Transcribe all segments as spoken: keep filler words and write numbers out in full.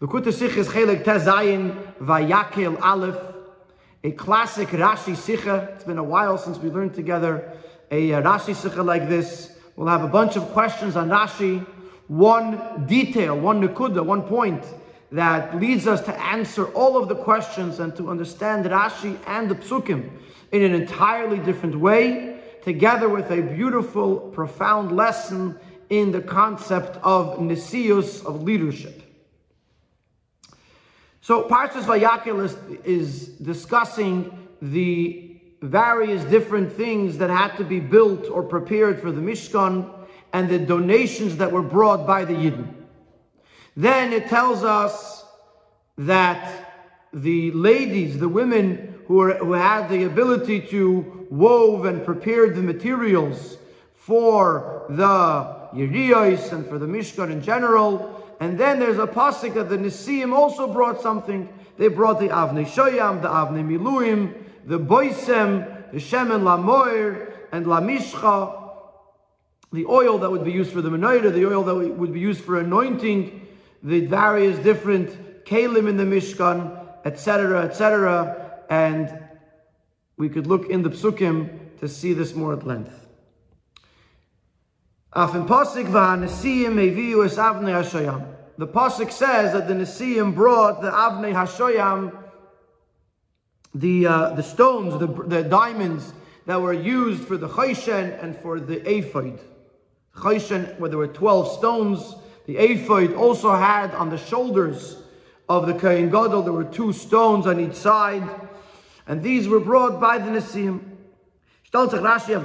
The Kuntres Sicha is Chelek Tezayin Vayakhel Aleph, a classic Rashi Sicha. It's been a while since we learned together a Rashi Sicha like this. We'll have a bunch of questions on Rashi. One detail, one nekuda, one point that leads us to answer all of the questions and to understand Rashi and the Psukim in an entirely different way, together with a beautiful, profound lesson in the concept of Nesius, of leadership. So Parshas Vayakhel is, is discussing the various different things that had to be built or prepared for the Mishkan and the donations that were brought by the Yidden. Then it tells us that the ladies, the women who, are, who had the ability to wove and prepare the materials for the Yiriyos and for the Mishkan in general. And then there's a pasuk that the Nesiim also brought something. They brought the Avnei Shoham, the Avnei Miluim, the Boisem, the Shemen LaMaor, and Lamishcha, the oil that would be used for the Menorah, the oil that would be used for anointing, the various different Kalim in the Mishkan, et cetera, et cetera. And we could look in the Psukim to see this more at length. The Pasuk says that the Nesiim brought the Avnei HaShoyam, the uh, the stones, the, the diamonds that were used for the Chayshen and for the Ephod. Chayshen, where there were twelve stones, the Ephod also had on the shoulders of the Kohen Gadol, there were two stones on each side, and these were brought by the Nesiim. Rashi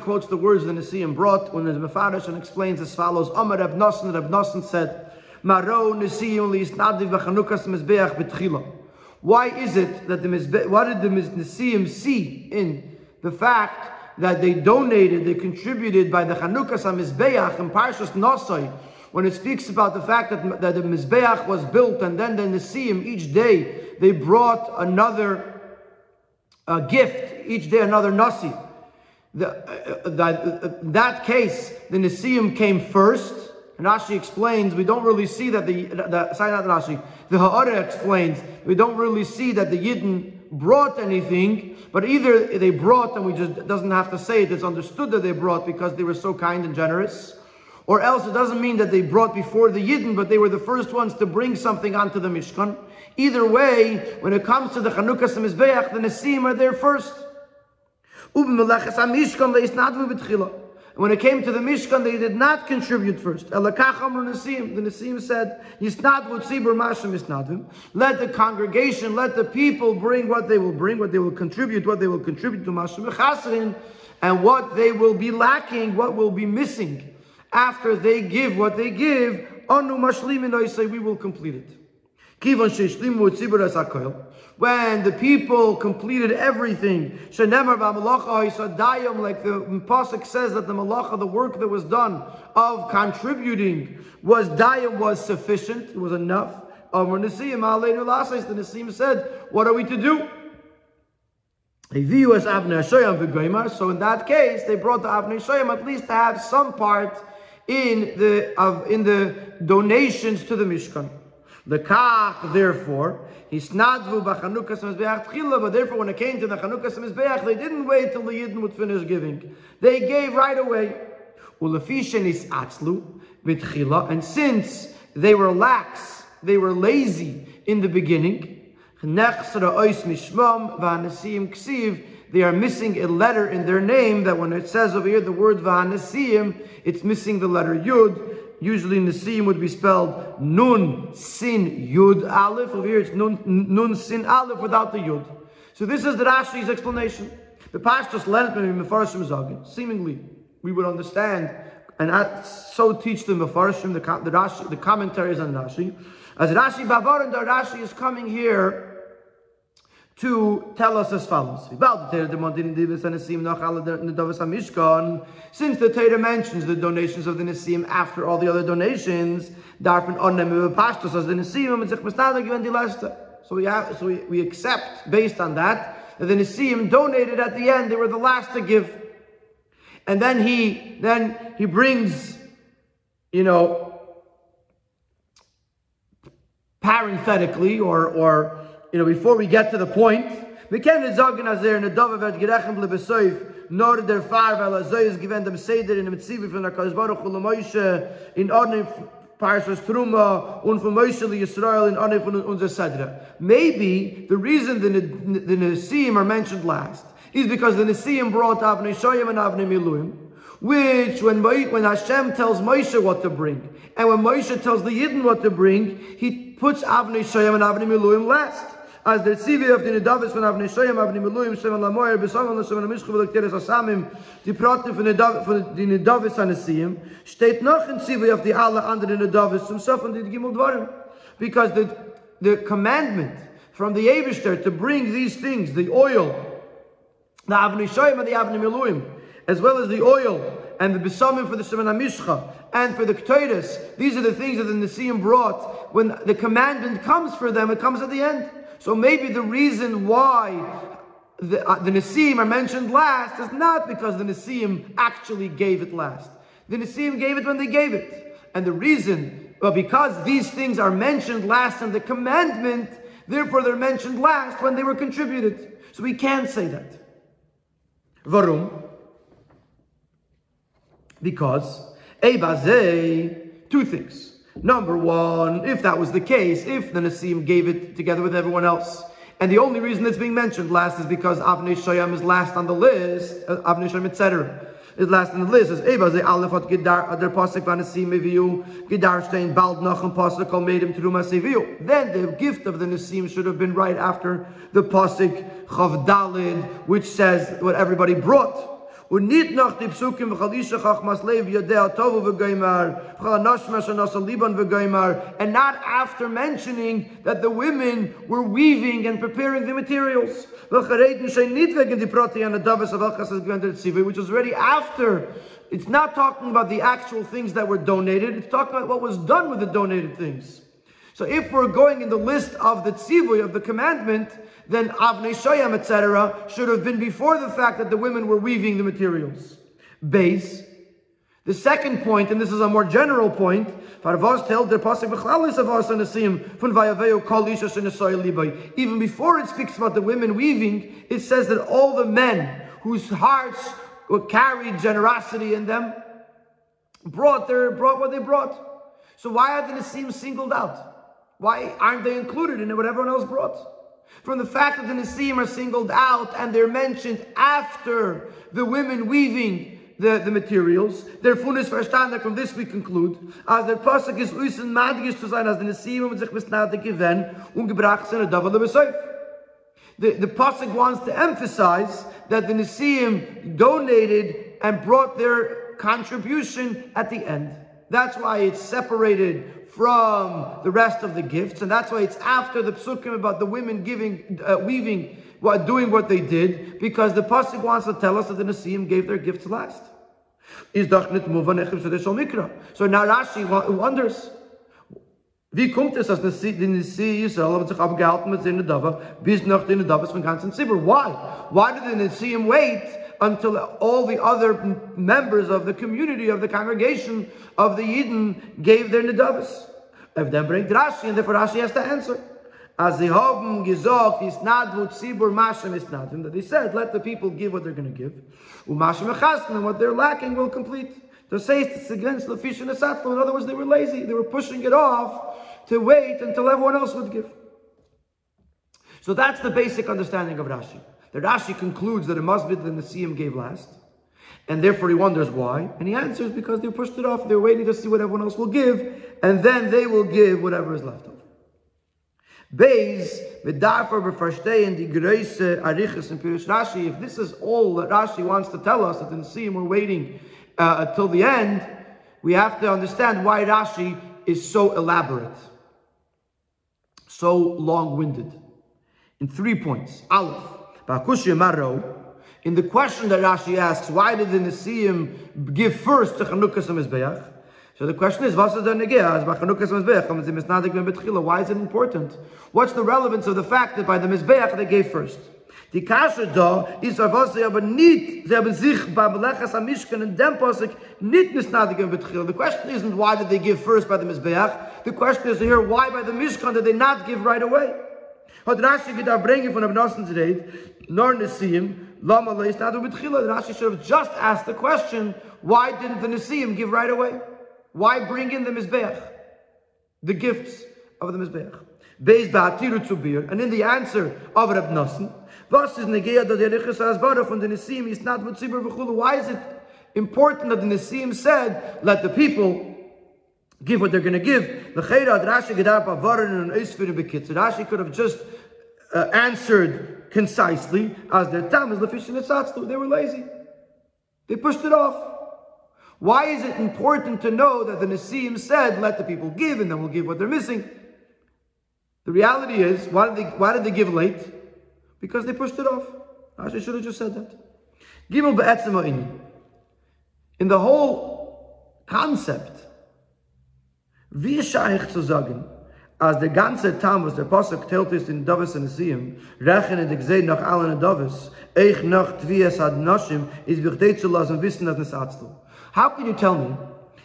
quotes the words the Nesiim brought when the Mefarash and explains as follows. Amar Reb Nosson, Reb Nosson said, Maro Nesiim li'isnadiv v'chanukas HaMizbeach b'tchila. Why is it that the Mizbeach, what did the Nesiim see in the fact that they donated, they contributed by the Chanukas HaMizbeach in Parshas Naso, when it speaks about the fact that, that the Mizbeach was built and then the Nesiim each day, they brought another A gift, each day another nasi. The, uh, that, uh, that case, the Nesiim came first. And Rashi explains, we don't really see that the, the sorry, not Rashi, the Ha'ara explains, we don't really see that the Yidden brought anything, but either they brought, and we just doesn't have to say it, it's understood that they brought because they were so kind and generous, or else it doesn't mean that they brought before the Yidden, but they were the first ones to bring something onto the Mishkan. Either way, when it comes to the Chanukas HaMizbeach, the Nesiim are there first. When it came to the Mishkan, they did not contribute first. The Nesiim said, let the congregation, let the people bring what they will bring, what they will contribute, what they will contribute to Mashum Hachaserin, and what they will be lacking, what will be missing. After they give what they give, we will complete it. When the people completed everything, like the Pasuk says that the malacha, the work that was done of contributing, was dayam, was sufficient, it was enough. The Nesiim said, what are we to do? So in that case, they brought the Avnei Shoham at least to have some part in the of, in the donations to the Mishkan. The Kach, therefore, hisnadvu b'chanukas mizbeach tchila, but therefore when it came to the Chanukas HaMizbeach, they didn't wait till the Yidden would finish giving. They gave right away. Ulefishen isatzlu b'tchila, and since they were lax, they were lazy in the beginning, they are missing a letter in their name, that when it says over here the word V'hanesiim, it's missing the letter Yud. Usually Nesiim would be spelled Nun Sin Yud Aleph. Over here it's Nun, nun Sin Aleph without the Yud. So this is the Rashi's explanation. The Pashtus Lenetman Mefarshim Zagin. Seemingly we would understand and so teach the Mefarshim, the, the, Rashi, the commentaries on Rashi. As Rashi Bavarinda, Rashi is coming here to tell us as follows. Since the Torah mentions the donations of the Nesiim after all the other donations, so we have, so we, we accept based on that that the Nesiim donated at the end; they were the last to give. And then he then he brings, you know, parenthetically, or, or you know, before we get to the point, we can zog nazir nadav vet gedachem lebesoif nor der far vel azoyes gewendem seder in dem zivi von der kasbarach lemoyshe in ordnung parshas truma und von Moshe Yisrael in ordnung von unser sadra. Maybe the reason the the Nesiim are mentioned last is because the Nesiim brought Avnei Shoham and Avnei Miluim, which when when Hashem tells Moshe what to bring, and when Moshe tells the Yidden what to bring, he puts Avnei Shoham and Avnei Miluim last. As the tzivir of the nedavis from Avnei Shoham, Avnei Miluim, Shemen LaMaor, Boisem, and Shemen HaMishcha, Chelek Tezayin Vayakhel, the pratim from the nedavis and the Nesiim, steht noch in tzivir of the alle anderen nedavis zum Sof and the Gimel Dvarim, because the the commandment from the abishter to bring these things, the oil, the Avnei Shoham and the Avnei Miluim, as well as the oil and the Boisem for the Shemen HaMishcha and for the Ktais, these are the things that the Nesiim brought. When the commandment comes for them, it comes at the end. So maybe the reason why the, uh, the Nesiim are mentioned last is not because the Nesiim actually gave it last. The Nesiim gave it when they gave it. And the reason, well, because these things are mentioned last in the commandment, therefore they're mentioned last when they were contributed. So we can't say that. Varum? Because, Eibazei, two things. Number one, if that was the case, if the Nesiim gave it together with everyone else, and the only reason it's being mentioned last is because Avnei Shoham is last on the list, uh, Avnei Shoham, et cetera, is last on the list. As Eva ze Aleph hat gedar der Pasuk van Nesiim eviu gedar stein bald noch and Pasuk kol medem truma seviu. Then the gift of the Nesiim should have been right after the Pasuk chav dalid, which says what everybody brought. And not the Psukim v'chalisha chachmas leiv yadei atovu v'gaymar v'chalanoshma shanasa liban v'gaymar, and not after mentioning that the women were weaving and preparing the materials v'chareidin sheinit v'gen diprati anadavis avachas as gwendet tzivi, which was already after. It's not talking about the actual things that were donated. It's talking about what was done with the donated things. So if we're going in the list of the tzivui, of the commandment, then Avnei Shoham, et cetera, should have been before the fact that the women were weaving the materials. Base. The second point, and this is a more general point, even before it speaks about the women weaving, it says that all the men whose hearts were carried generosity in them brought their brought what they brought. So why are the Nesiim singled out? Why aren't they included in what everyone else brought? From the fact that the Nesiim are singled out and they're mentioned after the women weaving the, the materials, their funis verstander, from this we conclude, as their pasuk is uisen madgish to sein, as the Nesiim mit sich misnadig gewen und gebracht sind und davon besäuf. The, the pasuk wants to emphasize that the Nesiim donated and brought their contribution at the end. That's why it's separated from the rest of the gifts, and that's why it's after the psukim about the women giving, uh, weaving, well, doing what they did, because the pasuk wants to tell us that the Nesiim gave their gifts last. So now Rashi wonders, wie kommt es, dass die Nesiim Yisrael haben sich abgehalten mit seiner Dava bis nach den Davas von ganzen Zibur? Why? Why did the Nesiim wait until all the other members of the community, of the congregation, of the Yidden gave their nedavos? If then bring Rashi, and therefore Rashi has to answer. As they haben gesagt, is nadvu tzibur mashim is nadvim, that they said, let the people give what they're going to give, umashim hachaserin, and what they're lacking will complete. To say it's against lefish and esatlo. In other words, they were lazy; they were pushing it off to wait until everyone else would give. So that's the basic understanding of Rashi. The Rashi concludes that it must be the Nesiim gave last, and therefore he wonders why, and he answers because they pushed it off, they're waiting to see what everyone else will give, and then they will give whatever is left over. Beis, if this is all that Rashi wants to tell us, that the Nesiim were waiting uh, until the end, we have to understand why Rashi is so elaborate, so long-winded, in three points. Aleph. In the question that Rashi asks, why did the Nesiim give first to Chanukas HaMizbeach? So the question is, why is it important? What's the relevance of the fact that by the Mizbeach they gave first? Die Kasche da ist auf was sie aber nicht, sie haben sich beim Malachas am Mishkan in dem Pasuk nicht misnadig im Betchil. The question isn't why did they give first by the Mizbeach. The question is here, why by the Mishkan did they not give right away? Hat Rashi gedacht, bringen von Reb Nosson today, nor Nesiim, Lama lo yisnadu b'tchila. Rashi should have just asked the question, why didn't the Nesiim give right away? Why bring in the Mizbeach, the gifts of the Mizbeach? Based ba'atiru tzubir, and in the answer of Reb Nosson, was is negeya do derichus asbara from the Nesiim yisnad v'tzibur v'chulu. Why is it important that the Nesiim said, let the people give what they're going to give? L'cheirad Rashi gedar pavarin and oisfir b'kitz. Rashi could have just uh, answered concisely, as their time is lefish nitzatzlu. They were lazy. They pushed it off. Why is it important to know that the Nesiim said, let the people give, and then we'll give what they're missing? The reality is, why did they, why did they give late? Because they pushed it off. Rashi should have just said that. Gimel be'etzem ha'inyan. In the whole concept, wie shaykh zu sagen, as the ganze Tammuz, der Pasuk teilt ist in Davos and Nesiim, rechnet ich sehe nach allen Davos, ich nach Tvias ad Nashim, ist wichtig zu lassen wissen, dass es Atzlu. How can you tell me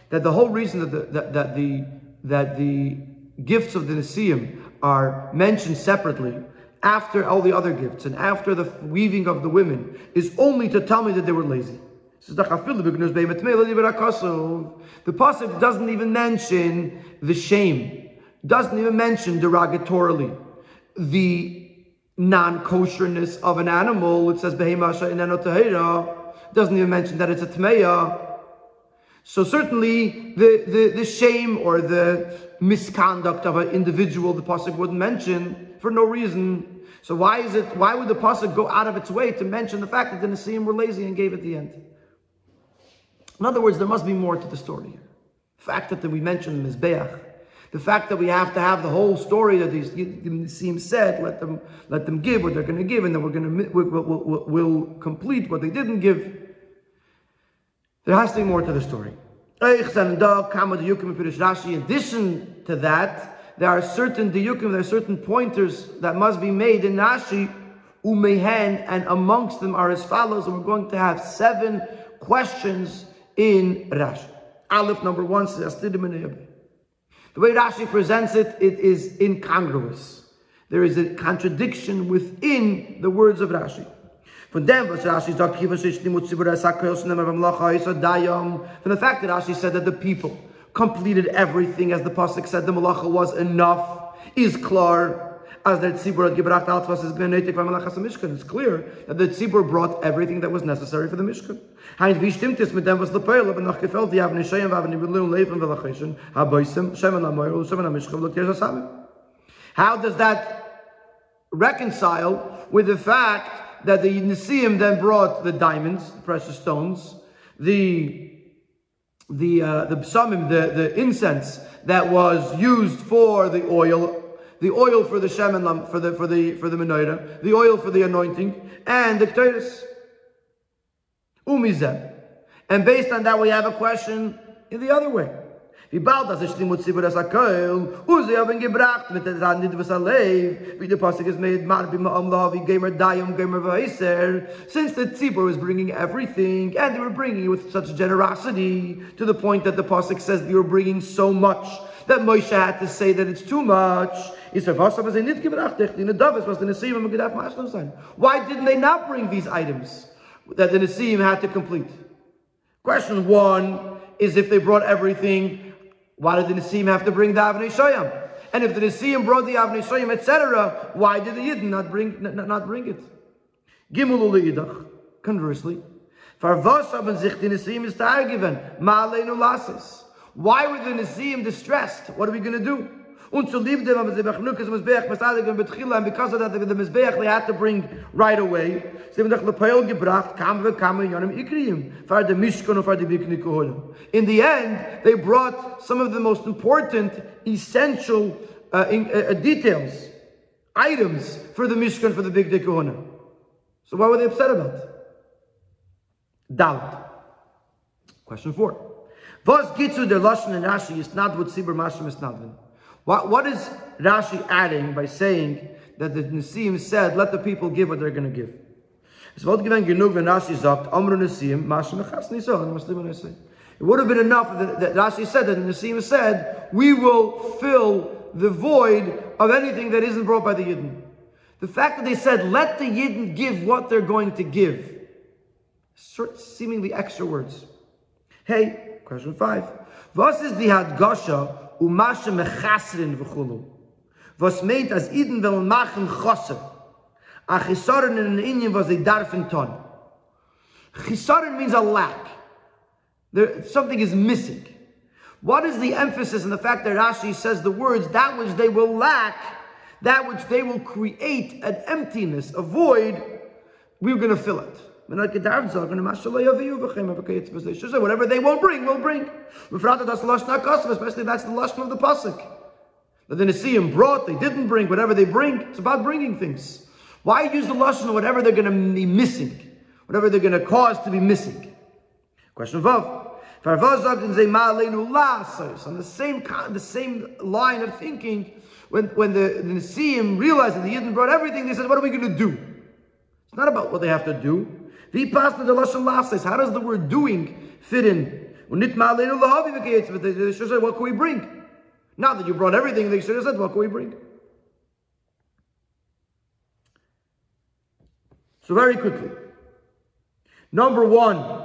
that the whole reason that the, that, that the, that the gifts of the Nesiim are mentioned separately after all the other gifts and after the weaving of the women is only to tell me that they were lazy? The Pasuk doesn't even mention the shame. Doesn't even mention derogatorily the non-kosherness of an animal. It says behemah she'inena tahira. Doesn't even mention that it's a tmeya. So certainly the, the, the shame or the misconduct of an individual the pasuk wouldn't mention for no reason. So why is it? Why would the pasuk go out of its way to mention the fact that the Nesiim were lazy and gave at the end? In other words, there must be more to the story here. The fact that we mentioned the Mizbeach, the fact that we have to have the whole story that these Nesiim said, let them let them give what they're going to give, and then we're going to we'll, we'll, we'll complete what they didn't give. There has to be more to the story. In addition to that, there are certain diyukim, there are certain pointers that must be made in Rashi umehen, and amongst them are as follows. And we're going to have seven questions in Rashi. Aleph number one says, the way Rashi presents it, it is incongruous. There is a contradiction within the words of Rashi. From the fact that Rashi said that the people completed everything as the Pasuk said, the malacha was enough, is klar. As the tzibur gebracht alt was is genetik by malachas mishkan, it's clear that the tzibur brought everything that was necessary for the mishkan. Hein wie stimmt es mit dem was lepeil, aber noch gefällt die Avnei Shoham Avnei Miluim leben will Chayshen Boisem Shemen LaMaor Shemen HaMishcha look there's a sabbath. How does that reconcile with the fact that the Nesiim then brought the diamonds, the precious stones, the the uh, the psukim, the the incense that was used for the oil? The oil for the shemen lam, for the for the for the menorah, the oil for the anointing, and the ktais. Umizem, and based on that, we have a question in the other way. Since the tzibur was bringing everything, and they were bringing it with such generosity, to the point that the pasuk says they were bringing so much that Moshe had to say that it's too much. Why didn't they not bring these items that the Nesiim had to complete? Question one is, if they brought everything, why did the Nesiim have to bring the Avnei Shoham? And if the Nesiim brought the Avnei Shoham, et cetera, why did the Yidden not bring not, not bring it? Gimul conversely, why were the Nesiim distressed? What are we going to do? And because of that, the Mizbeach they had to bring right away. In the end, they brought some of the most important, essential uh, in, uh, details, items for the Mishkan, for the Big Day Kohana. So what were they upset about? Doubt. Question four. Was Gitzu der Lashon and Rashi is not what Sibur Mashim is not. What, what is Rashi adding by saying that the Nesiim said, let the people give what they're going to give? It would have been enough that, that Rashi said that the Nesiim said, we will fill the void of anything that isn't brought by the Yidden. The fact that they said, let the Yidden give what they're going to give. Sort seemingly extra words. Hey, question five. Was ist die Hadgasha u Mashum Hachaserin v'chulu? Was meint as Yidden will machen Chosser? A chisaron in an Indian was a darfen ton. Chisaron means a lack. There, something is missing. What is the emphasis in the fact that Rashi says the words, that which they will lack, that which they will create an emptiness, a void, we're going to fill it. Whatever they won't bring, we'll bring. Especially that's the lashon of the Pasuk. That the Nesiim brought, they didn't bring, whatever they bring, it's about bringing things. Why use the lashon of whatever they're going to be missing, whatever they're going to cause to be missing? Question vav. On the same the same line of thinking, when when the, the Nesiim realized that the Yidden brought everything, they said, "What are we going to do?" It's not about what they have to do. The pasuk the lashon lasses. How does the word "doing" fit in? But they should say, "What can we bring?" Now that you brought everything, they should have said, "What can we bring?" So very quickly, number one,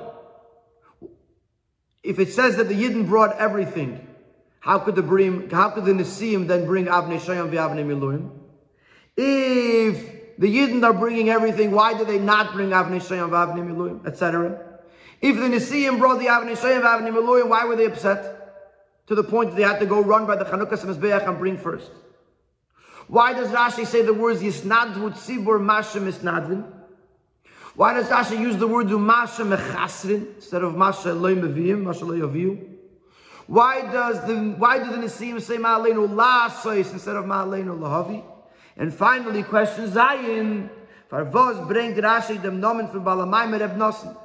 if it says that the Yidden brought everything, how could the Brim, how could the Nesiim then bring Avnei Shoham v'Avnei Miluim? If the Yidden are bringing everything, why do they not bring Avnei Shoham v'Avnei Miluim, et cetera? If the Nesiim brought the Avnei Shoham v'Avnei Miluim, why were they upset? To the point that they had to go run by the Chanukas HaMizbeach and bring first. Why does Rashi say the words Yisnadvu Tzibur Mashem Yisnadvin? Why does Rashi use the word Masha Mechaserin instead of Masha Eloi Meviim, Masha Eloi Yaviu? Why does the why do the Nesiim say Ma'aleinu La'asais instead of Ma'aleinu Lahavi? And finally, question Zayin. Farvos bringt Rashi dem Nomen from Balamayim Reb Nosson.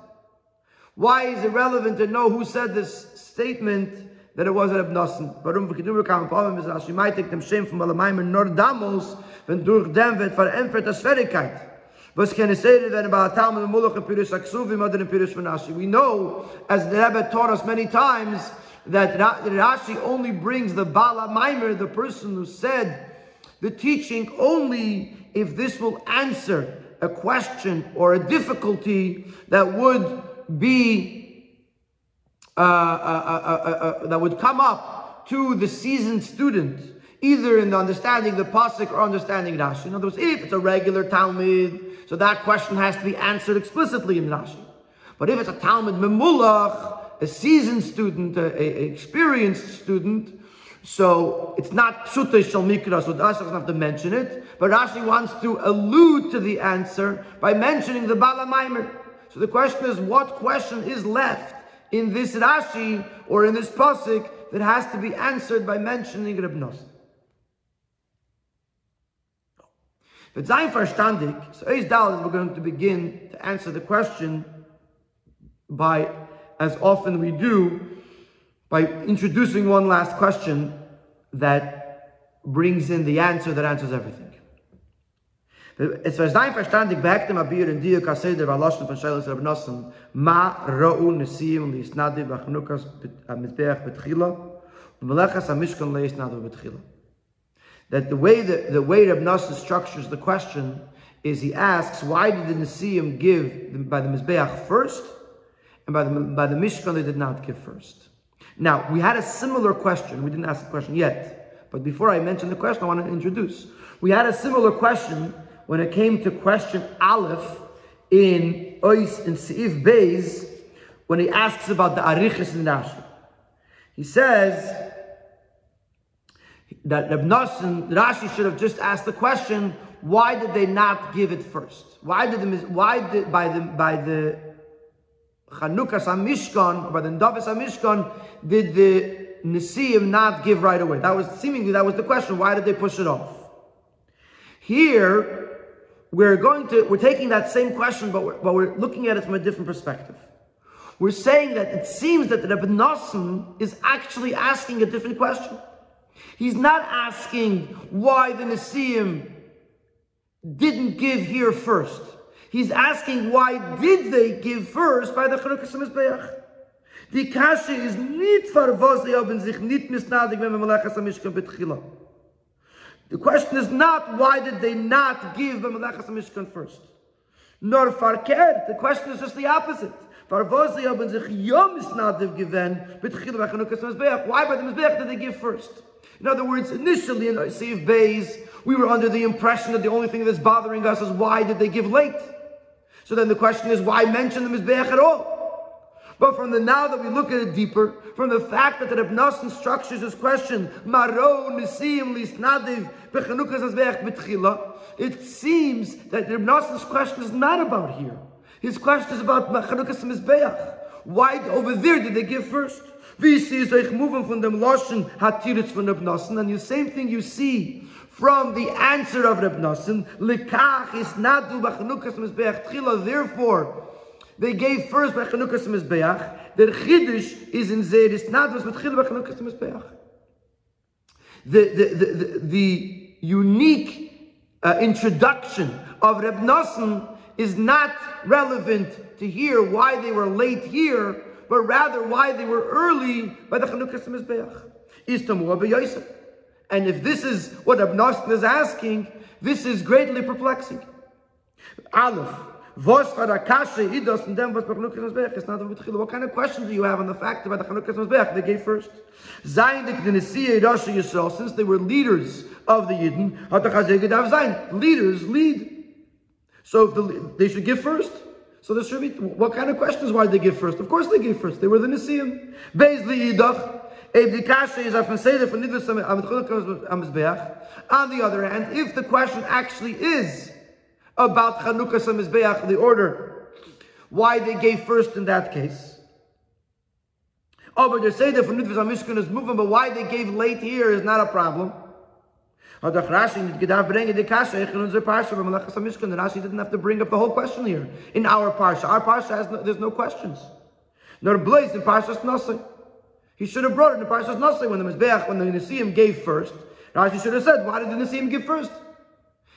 Why is it relevant to know who said this statement that it was Reb Nosson? Warum v'kedubur kam pa'amim is Rashi maitek dem Shem from Balamayim nor damos wenn durch dem wird verämpft das Schwierigkeit. We know, as the Rebbe taught us many times, that Rashi only brings the Bala Maimer, the person who said the teaching, only if this will answer a question or a difficulty that would be uh, uh, uh, uh, uh, that would come up to the seasoned student, either in the understanding the Pasuk or understanding Rashi. In other words, if it's a regular Talmud, so that question has to be answered explicitly in Rashi. But if it's a Talmud Memulach, a seasoned student, an experienced student, so it's not Psutei Shel Mikra, so Rashi doesn't have to mention it, but Rashi wants to allude to the answer by mentioning the Bala Maimer. So the question is, what question is left in this Rashi or in this Pasuk that has to be answered by mentioning Reb Nosson? But Zayin Verstandig, so Eis Dalet, we're going to begin to answer the question by, as often we do, by introducing one last question that brings in the answer that answers everything. It's Zayin Verstandig, back to Mabir and Diyak HaSeder V'Aloshon Van Shailas Reb Nosson, Ma Ra'u Nesiim L'Yisnadiv V'Chanukas HaMizbeach B'Tchila V'Melechas HaMishkan L'Yisnadiv B'Tchila. That the way that the way Reb Nosson structures the question is he asks, why did the Nesiim give by the Mizbeach first, and by the by the Mishkan they did not give first? Now we had a similar question. We didn't ask the question yet, but before I mention the question, I want to introduce. We had a similar question when it came to question Aleph in Ois in Seif Beis, when he asks about the Arichis in Rashi. He says that Reb Nosson, Rashi should have just asked the question, why did they not give it first? Why did the, why did, by the, by the Chanukas HaMishkan, or by the Ndovis HaMishkan, did the Nesiim not give right away? That was, seemingly, that was the question. Why did they push it off? Here, we're going to, we're taking that same question, but we're, but we're looking at it from a different perspective. We're saying that it seems that Reb Nosson is actually asking a different question. He's not asking why the Nesiim didn't give here first. He's asking why did they give first by the Chanukas HaMizbeach. The kasha is nit farvos leoben sich nit misnadig when malachas hamishkan betchila. The question is not why did they not give when malachas hamishkan first. Nor farker. The question is just the opposite. Farvos leoben sich yom misnadig given betchila chanukas hamizbeach. Why by the mizbeach did they give first? In other words, initially in Yisif Bays, we were under the impression that the only thing that's bothering us is why did they give late. So then the question is why mention the mizbeach at all? But from the now that we look at it deeper, from the fact that the Reb Nosson structures his question, it seems that Reb Nosson's question is not about here. His question is about Chanukas HaMizbeach. Why over there did they give first? Wie sees euch moving from dem Loschen Hatiritz von Reb Nosson, and the same thing you see from the answer of Reb Nosson. Lekach is not du b'Chanukas HaMizbeach tchila. Therefore, they gave first by Chanukas HaMizbeach. Their chiddush is in Zeris Nadvas with Chiddush by Chanukas HaMizbeach. The, the, the, the, the unique uh, introduction of Reb Nosson is not relevant to hear why they were late here, but rather why they were early by the Chanukas HaMizbeach. Istamua b'Yosef. And if this is what Reb Nosson is asking, this is greatly perplexing. Aleph. What kind of question do you have on the fact about the Chanukas HaMizbeach they gave first? Since they were leaders of the Yidden, leaders lead. So if the, they should give first. So there should be, what kind of questions why they give first? Of course they gave first. They were the Nesiim. On the other hand, if the question actually is about Chanukas HaMizbeach, the order, why they gave first in that case. Oh, but they say that for Nidvus HaMishkan is moving, but why they gave late here is not a problem. The Rashi didn't have to bring up the whole question here in our Parsha. Our Parsha, has no, there's no questions. Nor blaze in Parshas Naso. He should have brought it in Parshas Naso when the Mizbeach, when the Nesiim gave first. Rashi should have said, why did the Nesiim give first?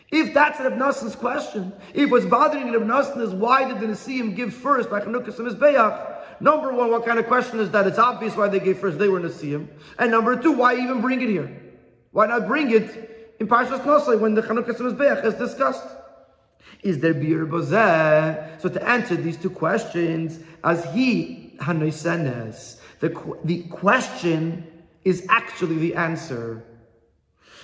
If that's Reb Nosson's question, if what's bothering Reb Nosson is why did the Nesiim give first by Chanukas HaMizbeach, number one, what kind of question is that? It's obvious why they gave first, they were Nesiim. And number two, why even bring it here? Why not bring it in Parshas Naso when the Chanukas HaMizbeach is discussed? Is there Bir Bozeh? So to answer these two questions, as he, Hanoisenes, the, the question is actually the answer.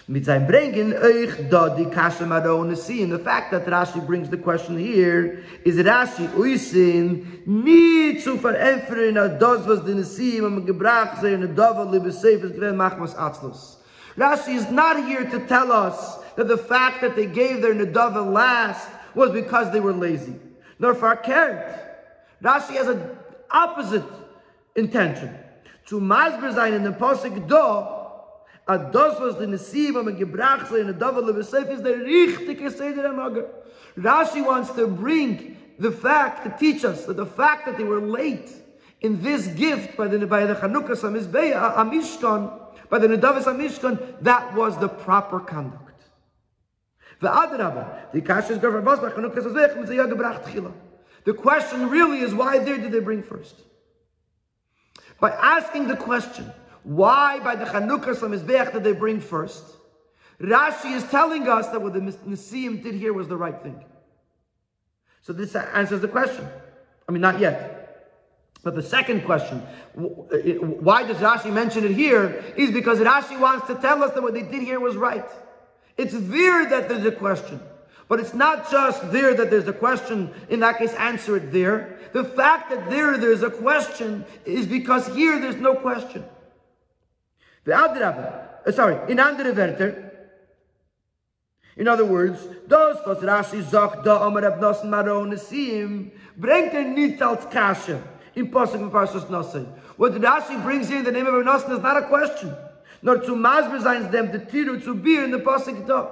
Mit seinem Bringen euch da die Kasche Maro Nesiim. The fact that Rashi brings the question here is Rashi Uisin nie zu verämpferen als das, was die Nesiim haben gebracht, sei eine Dova, liebe Seifers, gewähnt, Machmas Atzlos. Rashi is not here to tell us that the fact that they gave their Nedava last was because they were lazy. Nor farkert. Rashi has an opposite intention. Zu Masber sein in the Pasuk do, das, was die Nesiim haben gebracht, sei eine Dova, liebe Seifers, ist der richtige Seder HaMager. Rashi wants to bring the fact, to teach us that the fact that they were late in this gift by the, by the Chanukas HaMizbeach, HaMishkan, by the Nedavis HaMishkan, that was the proper conduct. The question really is, why there did they bring first? By asking the question, why by the Chanukas HaMizbeach did they bring first? Rashi is telling us that what the Nesiim did here was the right thing. So this answers the question. I mean, not yet. But the second question, why does Rashi mention it here, is because Rashi wants to tell us that what they did here was right. It's there that there's a question. But it's not just there that there's a question. In that case, answer it there. The fact that there there's a question is because here there's no question. The andere, sorry, in andere verter. In other words, das, was Rashi sagt, da am Reb Nosson Maro Nesiim, bringt er nicht als Kasche. In Pasuk and Parshas Naso. What Rashi brings here in the name of Reb Nosson is not a question. Nor to Masber sein dem the Tiru to be in the Pasuk da.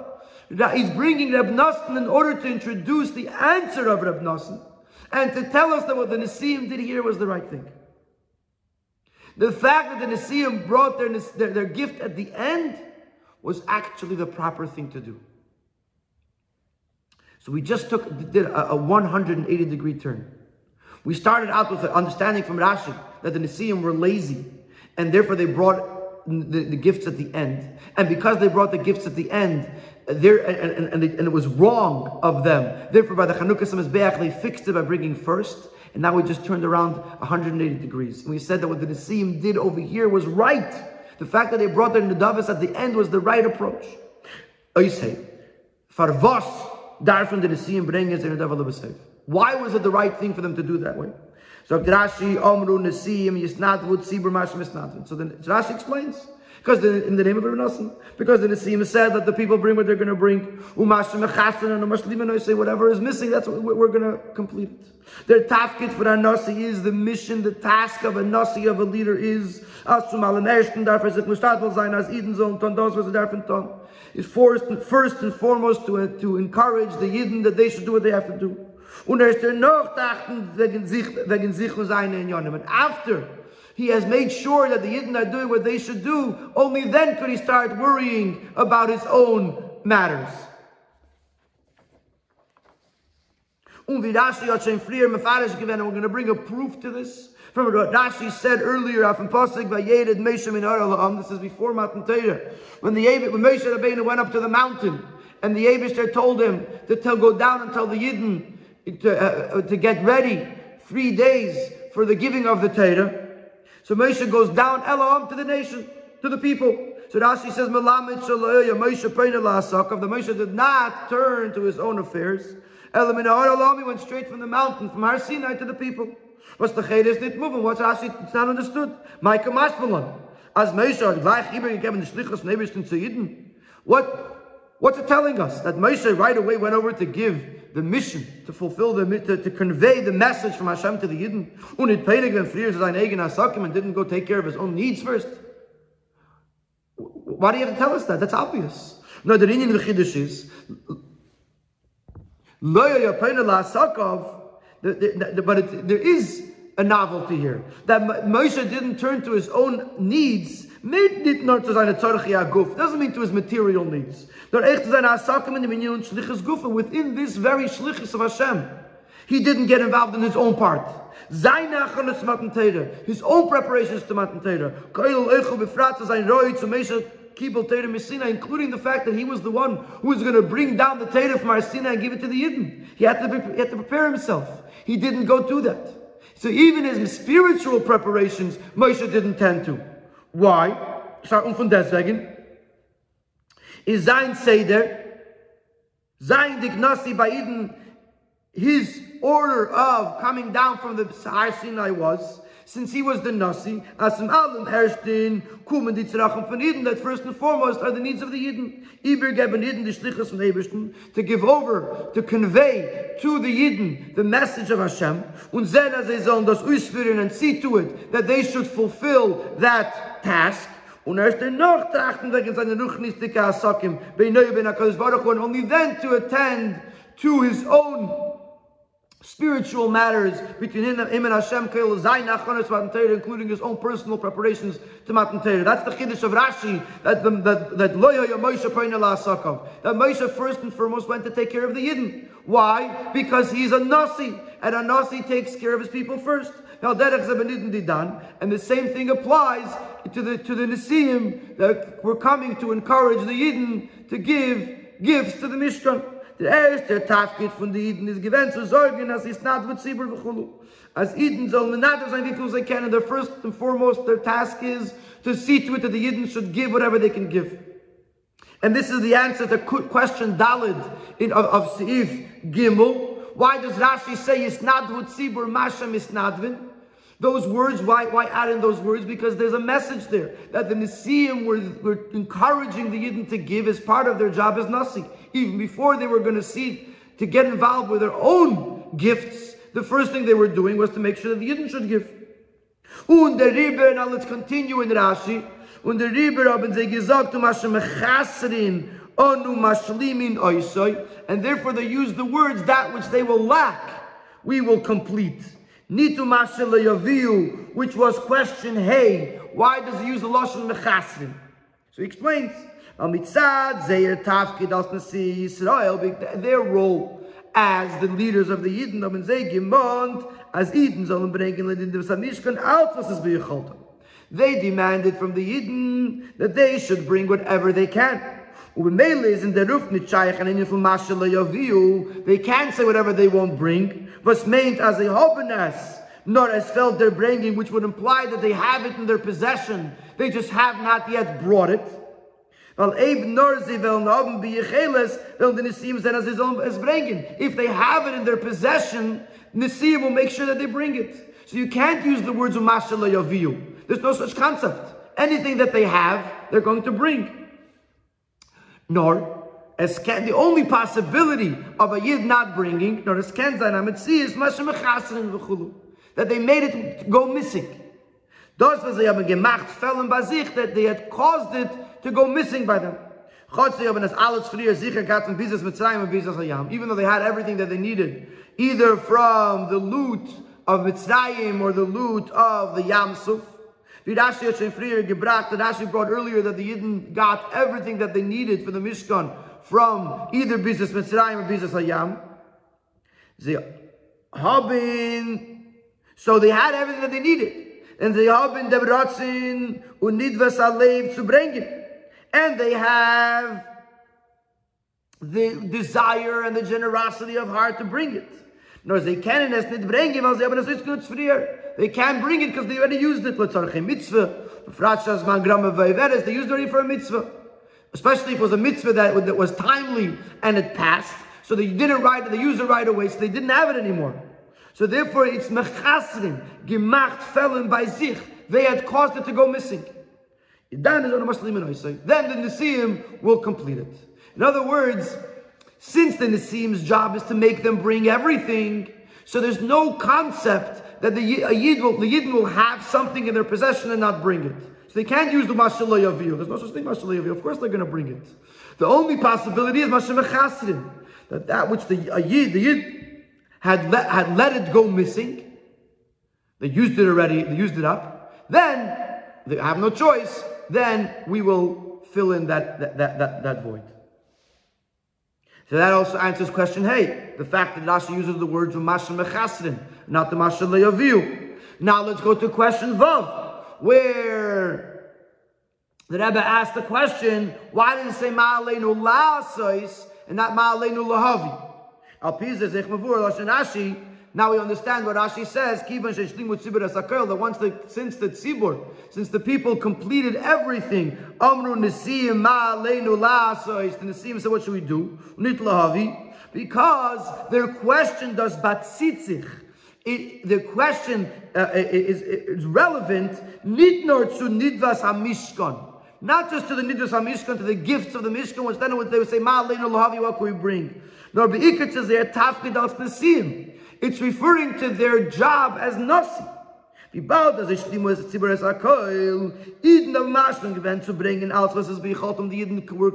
He's bringing Reb Nosson in order to introduce the answer of Reb Nosson and to tell us that what the Nesiim did here was the right thing. The fact that the Nesiim brought their, their, their gift at the end was actually the proper thing to do. So we just took did a, a one hundred eighty degree turn. We started out with an understanding from Rashi that the Nesiim were lazy, and therefore they brought the, the gifts at the end. And because they brought the gifts at the end, there and, and, and, they, and it was wrong of them. Therefore, by the Chanukas HaMizbeach, they fixed it by bringing first. And now we just turned around one hundred eighty degrees. And we said that what the Nesiim did over here was right. The fact that they brought their Nedavis at the end was the right approach. I say, Farvas darfen the Nesiim brengen their Nedav lebeseif. Why was it the right thing for them to do that way? So Rashi Omru Nesiim Yisnatvud Sibur Mashim Yisnatvud. So then Rashi explains. Because the, in the name of Reb Nosson, because the Nesiim said that the people bring what they're going to bring. Umashim Hachaserin and Umashlim say whatever is missing, that's what we're going to complete. Their tafkid for a Nasi is the mission, the task of a Nasi, of a leader is is forced first and foremost to to encourage the Yidden that they should do what they have to do. And after he has made sure that the Yidden are doing what they should do, only then could he start worrying about his own matters. And we're going to bring a proof to this. Remember what Rashi said earlier, this is before Matan Torah, when the when Moshe Rabbeinu went up to the mountain, and the abishter told him to tell, go down and tell the Yidden to, uh, to get ready three days for the giving of the Torah. So Moshe goes down Elohim to the nation, to the people. So Rashi says, Melamed Shalayu, Moshe Peina La'asakav. The Moshe did not turn to his own affairs. Elamina Elohim, he went straight from the mountain, from Har Sinai to the people. What's the Chedes not moving? What's Rashi? It's not understood. Micah Mashmalan. As Moshe, Gleich Iber Geben Shlichus Neibishtin to Yidden. What? What's it telling us? That Moshe right away went over to give the mission, to fulfill the to, to convey the message from Hashem to the Yidden. Unit peinig and friers sein eigen asakim, and didn't go take care of his own needs first. Why do you have to tell us that? That's obvious. No, the Indian chiddush is loya peinig laasakov. But it, there is a novelty here that Moshe didn't turn to his own needs. Doesn't mean to his material needs. Within this very shlichus of Hashem, he didn't get involved in his own part. His own preparations to Matan Torah, including the fact that he was the one who was going to bring down the Torah from Har Sinai and give it to the Yidden. He had to, be, he had to prepare himself. He didn't go do that. So even his spiritual preparations, Moshe didn't tend to. Why? Starting from deswegen is sein seder, sein dignasi by Eden. His order of coming down from the Har Sinai was, since he was the Nasi, asim alun hershtin kumen die tzrachim von Eden. That first and foremost are the needs of the Eden. Iber geben Eden die shlichus von Ebersten, to give over, to convey to the Eden the message of Hashem. Und sehen as they sollen das ausführen, and see to it that they should fulfill that task. And only then to attend to his own spiritual matters between him and Hashem, including his own personal preparations to Matan Torah. That's the chiddush of Rashi, that that that Moshe first and foremost went to take care of the Yidden. Why? Because he's a Nasi, and a Nasi takes care of his people first. Now, and the same thing applies to the to the Nesiim that were coming to encourage the Yidden to give gifts to the Mishkan. Der erste Tafkid von den Iden ist gewähnt zu sorgen, dass es nicht wird Zibur v'chulu. As Iden sollen not sein, wie viel sie can, and their first and foremost, their task is to see to it that the Iden should give whatever they can give. And this is the answer to question Dalid in, of, of Seif Gimel. Why does Rashi say, Yisnadvut Zibur Masham Yisnadvin? Those words, why, why add in those words? Because there's a message there that the Nesiim were, were encouraging the Yidden to give as part of their job as Nasi. Even before they were going to see to get involved with their own gifts, the first thing they were doing was to make sure that the Yidden should give. Underiber, now let's continue in Rashi. Underiber haben sie gesagt, Mashum Hachaserin, onu mashlimin oisoi, and therefore they use the words, that which they will lack, we will complete. Nitu Masha Le'Yaviu, which was question, hey, why does he use the Lashon Mechasrin? So he explains, their role as the leaders of the Yidden, they demanded from the Yidden that they should bring whatever they can. They can't say whatever they won't bring, was meant as a hopenas, not as felt they're bringing, which would imply that they have it in their possession. They just have not yet brought it. If they have it in their possession, Nesiim will make sure that they bring it. So you can't use the words of Masha Le'Yaviu. There's no such concept. Anything that they have, they're going to bring. Nor as can, the only possibility of a Yid not bringing, nor as can Zayin HaMetzi, is Mashum Hachaserin v'chulu, that they made it go missing. Das, was sie haben gemacht, fällen bei sich, that they had caused it to go missing by them. Even though they had everything that they needed, either from the loot of Mitzrayim or the loot of the Yam Suf. The Rashi brought earlier that the Yidden got everything that they needed for the Mishkan from either Bizas Mitzrayim or Bizas Hayam. So they had everything that they needed. And they have been debratzin unidvas alev to bring it, and they have the desire and the generosity of heart to bring it. Nor they can as nit bring it, as they have They can bring it because they already used it. Let's say mitzvah. Frachas man grama vayveres. They used it already for a mitzvah, especially if it was a mitzvah that that was timely and it passed. So they didn't write it. They used it right away. So they didn't have it anymore. So therefore, it's mechasrin, gemacht, fellen by sich. They had caused it to go missing. Then the Nesiim will complete it. In other words, since the Nesiim's job is to make them bring everything, so there's no concept that the Yid will, the Yid will have something in their possession and not bring it. So they can't use the Masha Le'Yaviu. There's no such thing Masha Le'Yaviu. Of course they're going to bring it. The only possibility is Masha Mechasrin, that that which the Yid, the Yid, Had let, had let it go missing. They used it already. They used it up. Then they have no choice. Then we will fill in that that that that, that void. So that also answers question. Hey, the fact that Rashi uses the words of Masha Mechasrin, not the Masha Le'Yaviu. Now let's go to question Vav, where the Rebbe asked the question: why did it say Ma'aleinu La'asais and not Ma'aleinu Lahavi? Now we understand what Rashi says, that once the, since the tzibur, since the people completed everything, Amru Nesiim Ma Aleinu La'asais, the Nesiim said, what should we do? Because their question does batzitzich. It, the question uh, is, is relevant, nitnor zu nidvas hamishkan. Not just to the Nidras HaMishkan, to the gifts of the Mishkan, which then they would say, Ma Aleinu Lahavi, what can we bring? Nor Be'ikat says they are Tafkid al Nesiim. It's referring to their job as Nasi. Bibal does a Shlimu as Tzibur as Akoil, Eden of Mashlung event to bring in Altsvas as Be'ichotum, the Eden were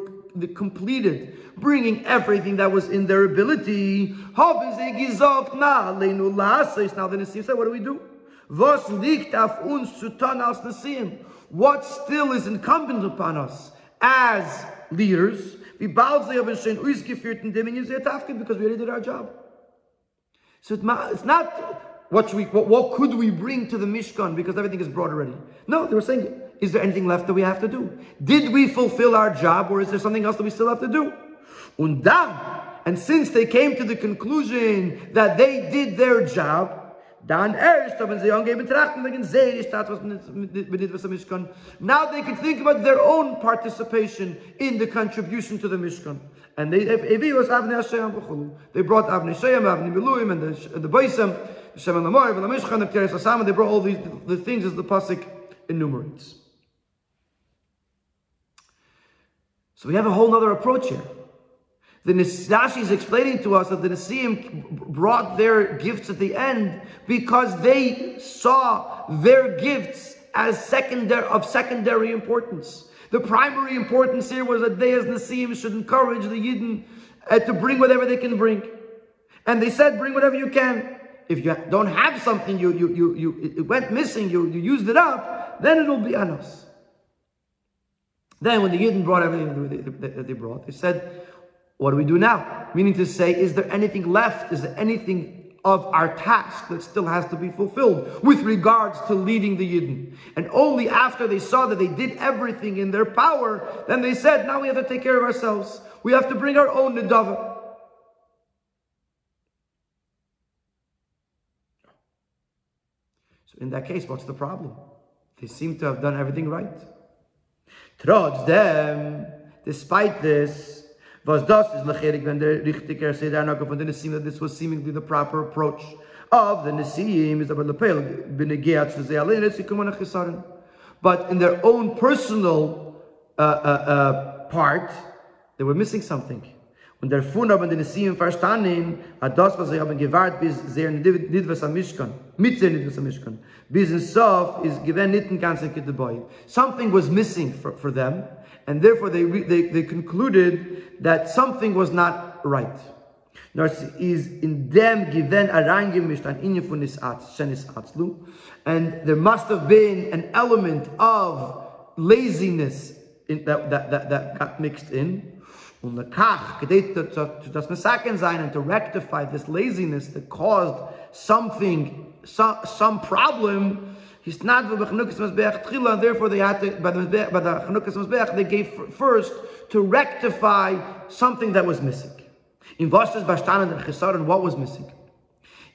completed, bringing everything that was in their ability. Hobbiz Egizop, Ma Aleinu La'asais. Now the Nesiim said, what do we do? Vos liegt af uns zu ton al Nesiim. What still is incumbent upon us as leaders, because we already did our job. So it's not what should we, what, what could we bring to the Mishkan because everything is brought already. No, they were saying, is there anything left that we have to do? Did we fulfill our job, or is there something else that we still have to do? And since they came to the conclusion that they did their job, now they can think about their own participation in the contribution to the Mishkan. And they, they brought Avnei Shoham, Avnei Miluim, and the, the Boisem, the Shemen LaMaor, the Lamishcha, the Kuntres Sicha, and they brought all these the, the things as the Pasuk enumerates. So we have a whole other approach here. The Rashi is explaining to us that the Nesiim brought their gifts at the end because they saw their gifts as secondary, of secondary importance. The primary importance here was that they as Nesiim should encourage the Yidden uh, to bring whatever they can bring. And they said, bring whatever you can. If you don't have something, you you you you it went missing, you you used it up, then it'll be anos. Then when the Yidden brought everything that they brought, they said, what do we do now? Meaning to say, is there anything left? Is there anything of our task that still has to be fulfilled with regards to leading the Yidden? And only after they saw that they did everything in their power, then they said, now we have to take care of ourselves. We have to bring our own nedava. So in that case, what's the problem? They seem to have done everything right. Trotz dem, despite this, was das is lecherik when the richtiker said Arnaka from the Nesiim that this was seemingly the proper approach of the Nesiim is about lepel b'negeat shuzei alein esikum hachisaron, but in their own personal uh, uh, uh, part, they were missing something. When their funab and the Nesiim verstanden, hadas was they haben gewart bis sehr nidvas amishkan mit sehr nidvas amishkan bis in sof is given nitten ganzen kitboy. Something was missing for, for them. And therefore, they, re- they they concluded that something was not right. Is in them given arrangemisht an inyan fun nisatz shenis atzlu, and there must have been an element of laziness in, that, that that that got mixed in. And to rectify this laziness that caused something, some some problem. He's not by the Chanukas HaMizbeach, therefore they had to, by the Chanukas HaMizbeach, they gave first to rectify something that was missing. In Vostas Bashtanan and Chisaron, what was missing?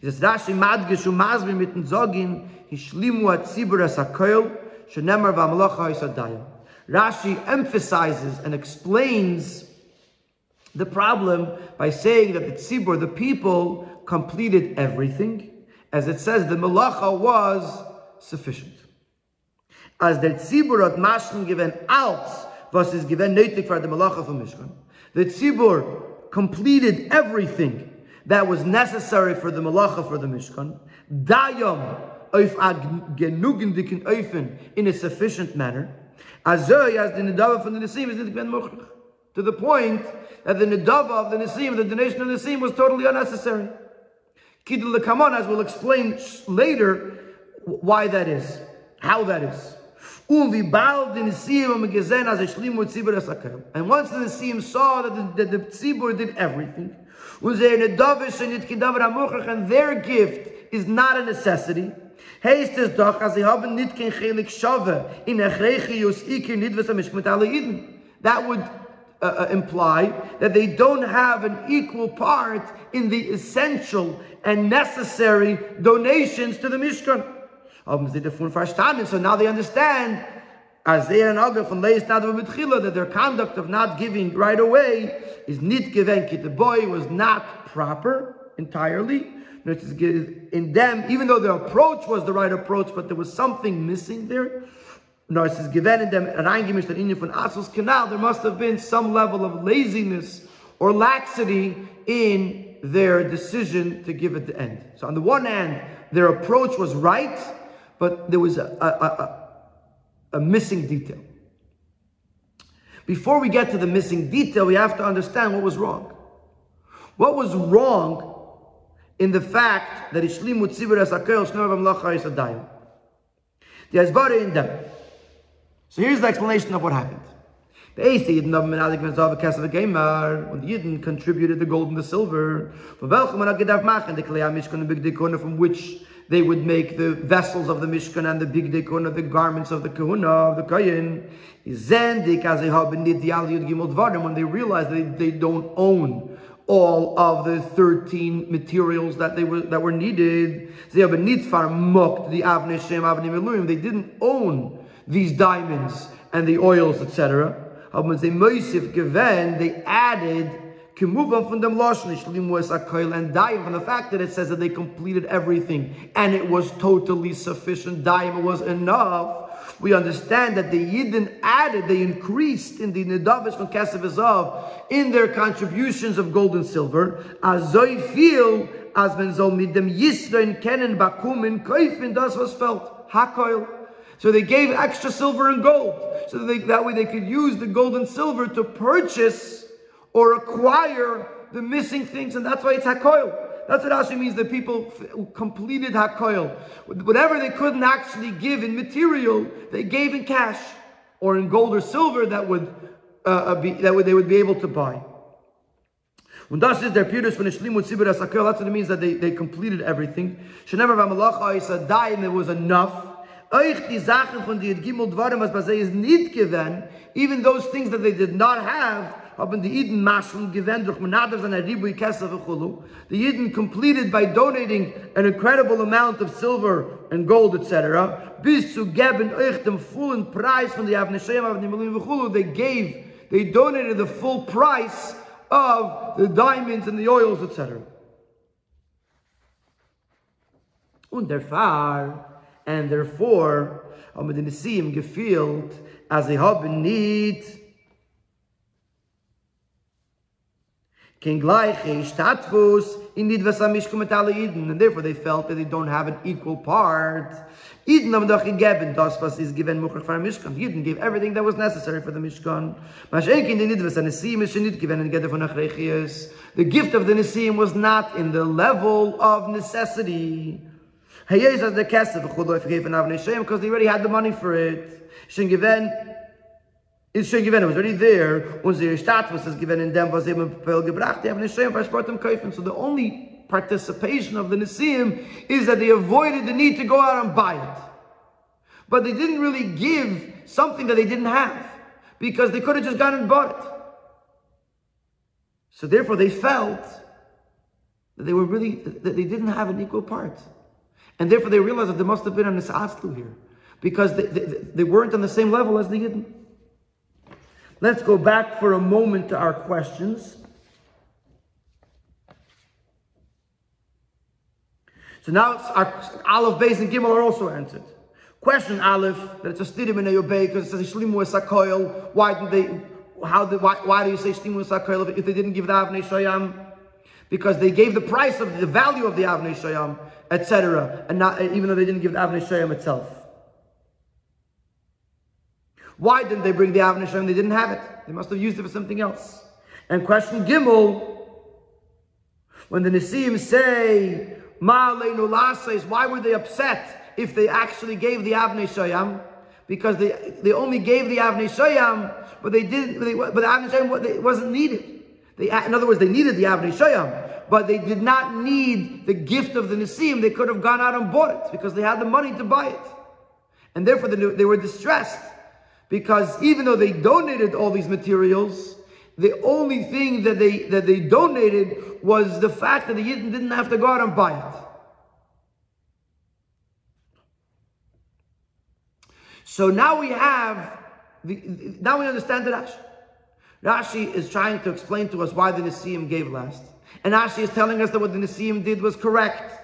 He says, Rashi Madgish Umazmi mitten Zogin, Hishlimu Atzibur Asakoil, Shenemar Vamalacha Yisadayim. Rashi emphasizes and explains the problem by saying that the Tzibur, the people, completed everything. As it says, the Malacha was sufficient. As der Zibur hat Maschen given als was is given nötig for the Malacha von Mishkan. The Zibur completed everything that was necessary for the Malacha for the Mishkan. Dayom auf a genugendiken Eufen in a sufficient manner. Azoy as the Nedava von the Nesiim is not given mochlich. To the point that the Nedava of the Nesiim, the donation of the Nesiim was totally unnecessary. Kidul Lekamon, as we'll explain later, why that is, how that is. And once the Nesiim saw that the, the, the Tzibur did everything, and their gift is not a necessity, that would uh, uh, imply that they don't have an equal part in the essential and necessary donations to the Mishkan. So now they understand as they are that their conduct of not giving right away is not given. The boy was not proper entirely. In them, even though their approach was the right approach, but there was something missing there. No, it says given in them there must have been some level of laziness or laxity in their decision to give at the end. So on the one hand, their approach was right, but there was a, a, a, a missing detail. Before we get to the missing detail, we have to understand what was wrong. What was wrong in the fact that Ishlimu Tzibur Asakel Shnorv Amlacha Yisadayim? The Azbara in them. So here's the explanation of what happened. The Ace, the Yidden of Menadik Menzav, the Kesef Gemar, when the Yidden contributed the gold and the silver, from which they would make the vessels of the Mishkan and the big dekona, the garments of the kahuna, of the kohen. When they realized that they, they don't own all of the thirteen materials that they were that were needed, they didn't own these diamonds and the oils, et cetera. They added and the fact that it says that they completed everything and it was totally sufficient, daim was enough. We understand that the Yidden added, they increased in the nedavish from Kesevizov in their contributions of gold and silver. Thus was felt hakoil. So they gave extra silver and gold, so that, they, that way they could use the gold and silver to purchase or acquire the missing things, and that's why it's hakoil. That's what Rashi means, the people completed hakoil. Whatever they couldn't actually give in material, they gave in cash or in gold or silver that would uh, be that would, they would be able to buy. When das is their purus, when ishlim would sibir hakoil, that's what it means that they, they completed everything. Shenever v'amalacha isa died and there was enough. Even those things that they did not have, the Yidden completed by donating an incredible amount of silver and gold, et cetera. They gave, they donated the full price of the diamonds and the oils, et cetera. Und derfar. And therefore, am den Nesiim gefielt, as sie haben nicht, kein gleiche Status in nicht was am Mishkan mit alle Iden. And therefore, they felt that they don't have an equal part. Iden haben doch gegeben, das was ist gewesen möglich für den Mishkan. Iden gave everything that was necessary for the Mishkan. The gift of the Nesiim was not in the level of necessity. Because they already had the money for it. It was already there. So the only participation of the Nesiim is that they avoided the need to go out and buy it. But they didn't really give something that they didn't have, because they could have just gone and bought it. So therefore they felt that they were really, that they didn't have an equal part. And therefore they realized that there must have been an Is'aslu here, because they, they, they weren't on the same level as the Yidden. Let's go back for a moment to our questions. So now it's our Aleph, Beis, and Gimel are also answered. Question Aleph, that it's a Stidim in Ayobei, because it says Shlimu es HaKoil. Why did they, how did, why, why do you say Shlimu es HaKoil if they didn't give the Avnei Shoham? Because they gave the price of the value of the Avnei Shoham, et cetera. And not, even though they didn't give the Avnei Shoham itself. Why didn't they bring the Avnei Shoham? They didn't have it. They must have used it for something else. And question Gimel, when the Nesiim say, Ma aleinu lasos, why were they upset if they actually gave the Avnei Shoham? Because they, they only gave the Avnei Shoham, but they didn't, but, they, but the Avnei Shoham wasn't needed. They, in other words, they needed the Avnei Shoham, but they did not need the gift of the Nesiim. They could have gone out and bought it because they had the money to buy it. And therefore, they were distressed, because even though they donated all these materials, the only thing that they, that they donated was the fact that the Yidden didn't have to go out and buy it. So now we have, the, now we understand the Rashi. Rashi is trying to explain to us why the Nesiim gave last. And Rashi is telling us that what the Nesiim did was correct.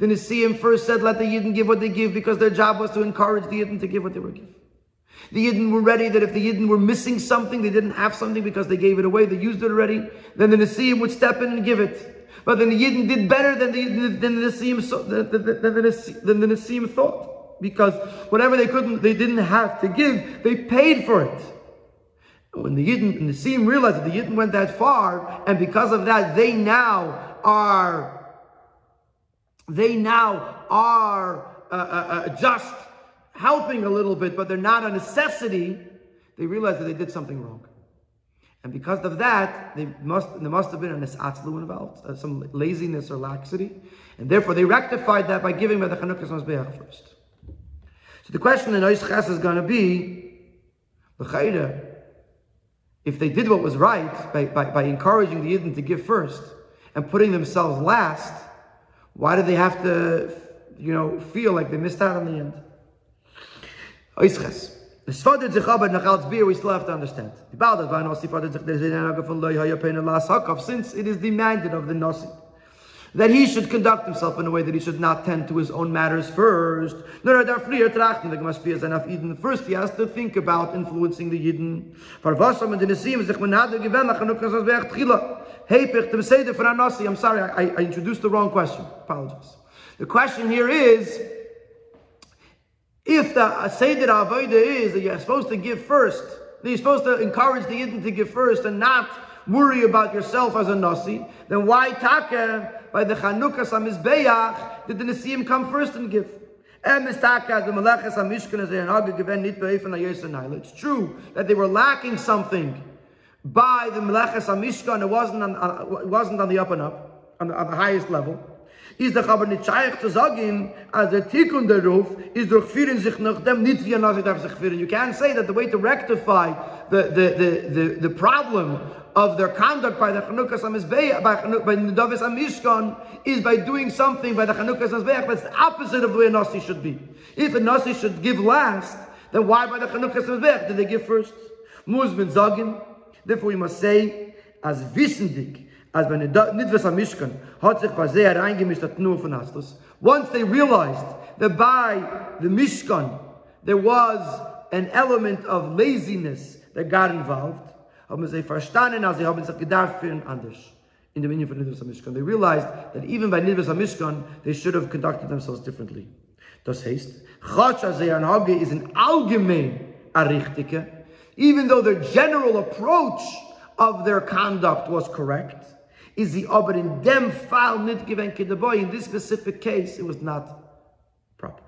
The Nesiim first said, let the Yidden give what they give, because their job was to encourage the Yidden to give what they were given. The Yidden were ready that if the Yidden were missing something, they didn't have something because they gave it away, they used it already, then the Nesiim would step in and give it. But then the Yidden did better than the, than the, Nesiim, than the, than the, Nesiim, than the Nesiim thought. Because whatever they couldn't, they didn't have to give, they paid for it. When the Yidden and the Nesiim realized that the Yidden went that far, and because of that, they now are, they now are uh, uh, just helping a little bit, but they're not a necessity. They realized that they did something wrong, and because of that, they must there must have been an atzlu involved, uh, some laziness or laxity, and therefore they rectified that by giving by the Chanukas HaMizbeach first. So the question in Oish Tes is going to be l'chayda. If they did what was right by, by, by encouraging the Yidden to give first and putting themselves last, why do they have to, you know, feel like they missed out on the end? Oish Tes. We still have to understand. Since it is demanded of the Nesiim that he should conduct himself in a way that he should not tend to his own matters first. First, he has to think about influencing the Yidden. I'm sorry, I, I introduced the wrong question. Apologies. The question here is, if the Seder Avodah is that you're supposed to give first, that you're supposed to encourage the Yidden to give first and not worry about yourself as a Nasi, then why Taka by the Chanukas HaMizbeach did the Nesiim come first and give? It's true that they were lacking something by the Melechas HaMishkan, and it wasn't on, uh, it wasn't on the up and up, on the, on the highest level. Is the Chaber Nitschayach to Zagin as the Tikkun der Ruf is durch Firin sich nach dem nicht wie another darf sich Firin. You can't say that the way to rectify the the the the, the problem of their conduct by the Chanukas HaMizbeach, by by the Davis HaMishkan, is by doing something by the Chanukas HaMizbeach, but it's the opposite of the way a Nasi should be. If a Nasi should give last, then why by the Chanukas HaMizbeach did they give first? Muzmin Zagin. Therefore, we must say, as wissendig, as when Nidves HaMishkan, hat sich bei sehr reingemischt hat nur von Astus. Once they realized that by the Mishkan, there was an element of laziness that got involved, haben sie verstanden, also haben sich gedacht für ein anders. In the meaning of Nidves HaMishkan, they realized that even by Nidves HaMishkan, they should have conducted themselves differently. Das heißt, Chatscha Zeyan Hage is an allgemein a richtige, even though their general approach of their conduct was correct, is the aber in dem fall nit given kedeboy. In this specific case, it was not proper.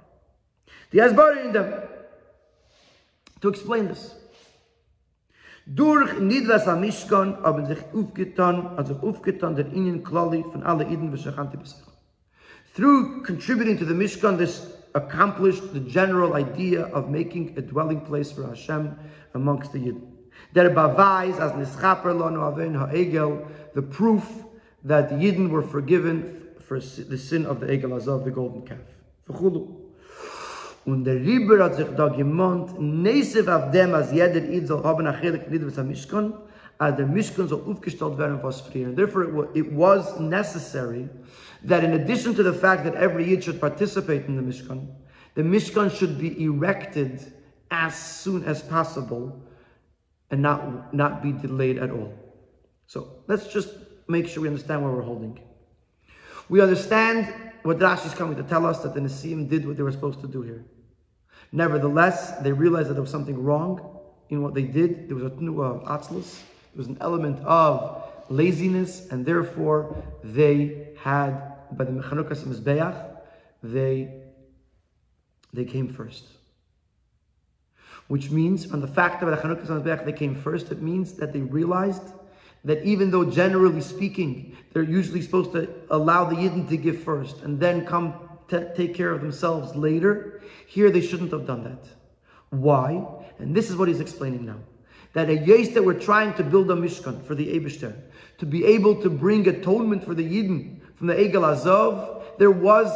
The asbar in them to explain this. Durch nidlas amishkan haben sich aufgetan, also aufgetan der inen klali von alle iden v'shachanti b'sach. Through contributing to the Mishkan, this accomplished the general idea of making a dwelling place for Hashem amongst the Yidden. Der bavais as nischaper lanu avein ha'egel, the proof that the Yidden were forgiven for the sin of the Egel Azov, the golden calf. V'chulu. Und der Riber hat sich da gemont, neisiv av dem as jeder Yid soll haben achelik nidves ha'mishkan, as der Mishkan soll aufgestellt werden was frieren. Therefore, it was necessary that in addition to the fact that every Yid should participate in the Mishkan, the Mishkan should be erected as soon as possible and not, not be delayed at all. So let's just make sure we understand what we're holding. We understand what Rashi is coming to tell us, that the Nesiim did what they were supposed to do here. Nevertheless, they realized that there was something wrong in what they did. There was a tnuah of atzlus. There was an element of laziness, and therefore they had, by the Chanukas HaMizbeach, they they came first. Which means, on the fact that by the Chanukas HaMizbeach they came first, it means that they realized that even though generally speaking, they're usually supposed to allow the Yidden to give first and then come t- take care of themselves later, here they shouldn't have done that. Why? And this is what he's explaining now. That a yes that we're trying to build a Mishkan for the abishter, to be able to bring atonement for the Yidden from the Egel Azov, there was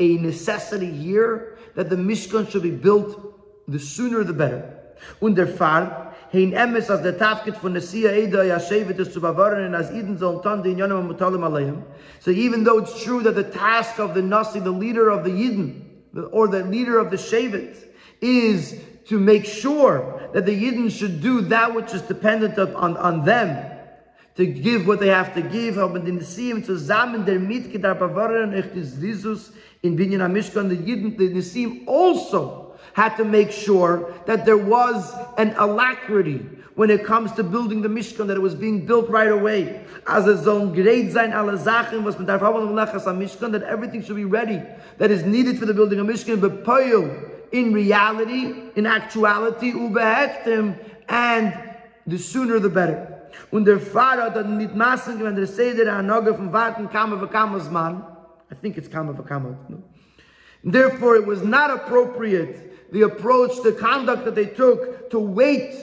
a necessity here that the Mishkan should be built, the sooner the better. Und der Fall, hein emes as der Tafkid von Nesiya Eda Yashevet is zu bavaren and as Eden zon tan de inyanim amutalim alayim. So even though it's true that the task of the Nasi, the leader of the Yidden, or the leader of the Shevet, is to make sure that the Yidden should do that which is dependent on, on them, to give what they have to give, haben die Nesiim zusammen der Mitgedar bavaren echt is Risus in Binyan HaMishkan, the Yidden, the Nesiim also had to make sure that there was an alacrity when it comes to building the Mishkan, that it was being built right away. As a zone great sein alle Sachen was mit der Melachas HaMishkan, that everything should be ready that is needed for the building of Mishkan, but in reality, in actuality, ubehektim, and the sooner the better. Und der Pfarrer hat nicht maßen gewend der Seder Hanoge vom Warten kam auf Kamas man. I think it's kam auf Kamas. Therefore, it was not appropriate, the approach, the conduct that they took, to wait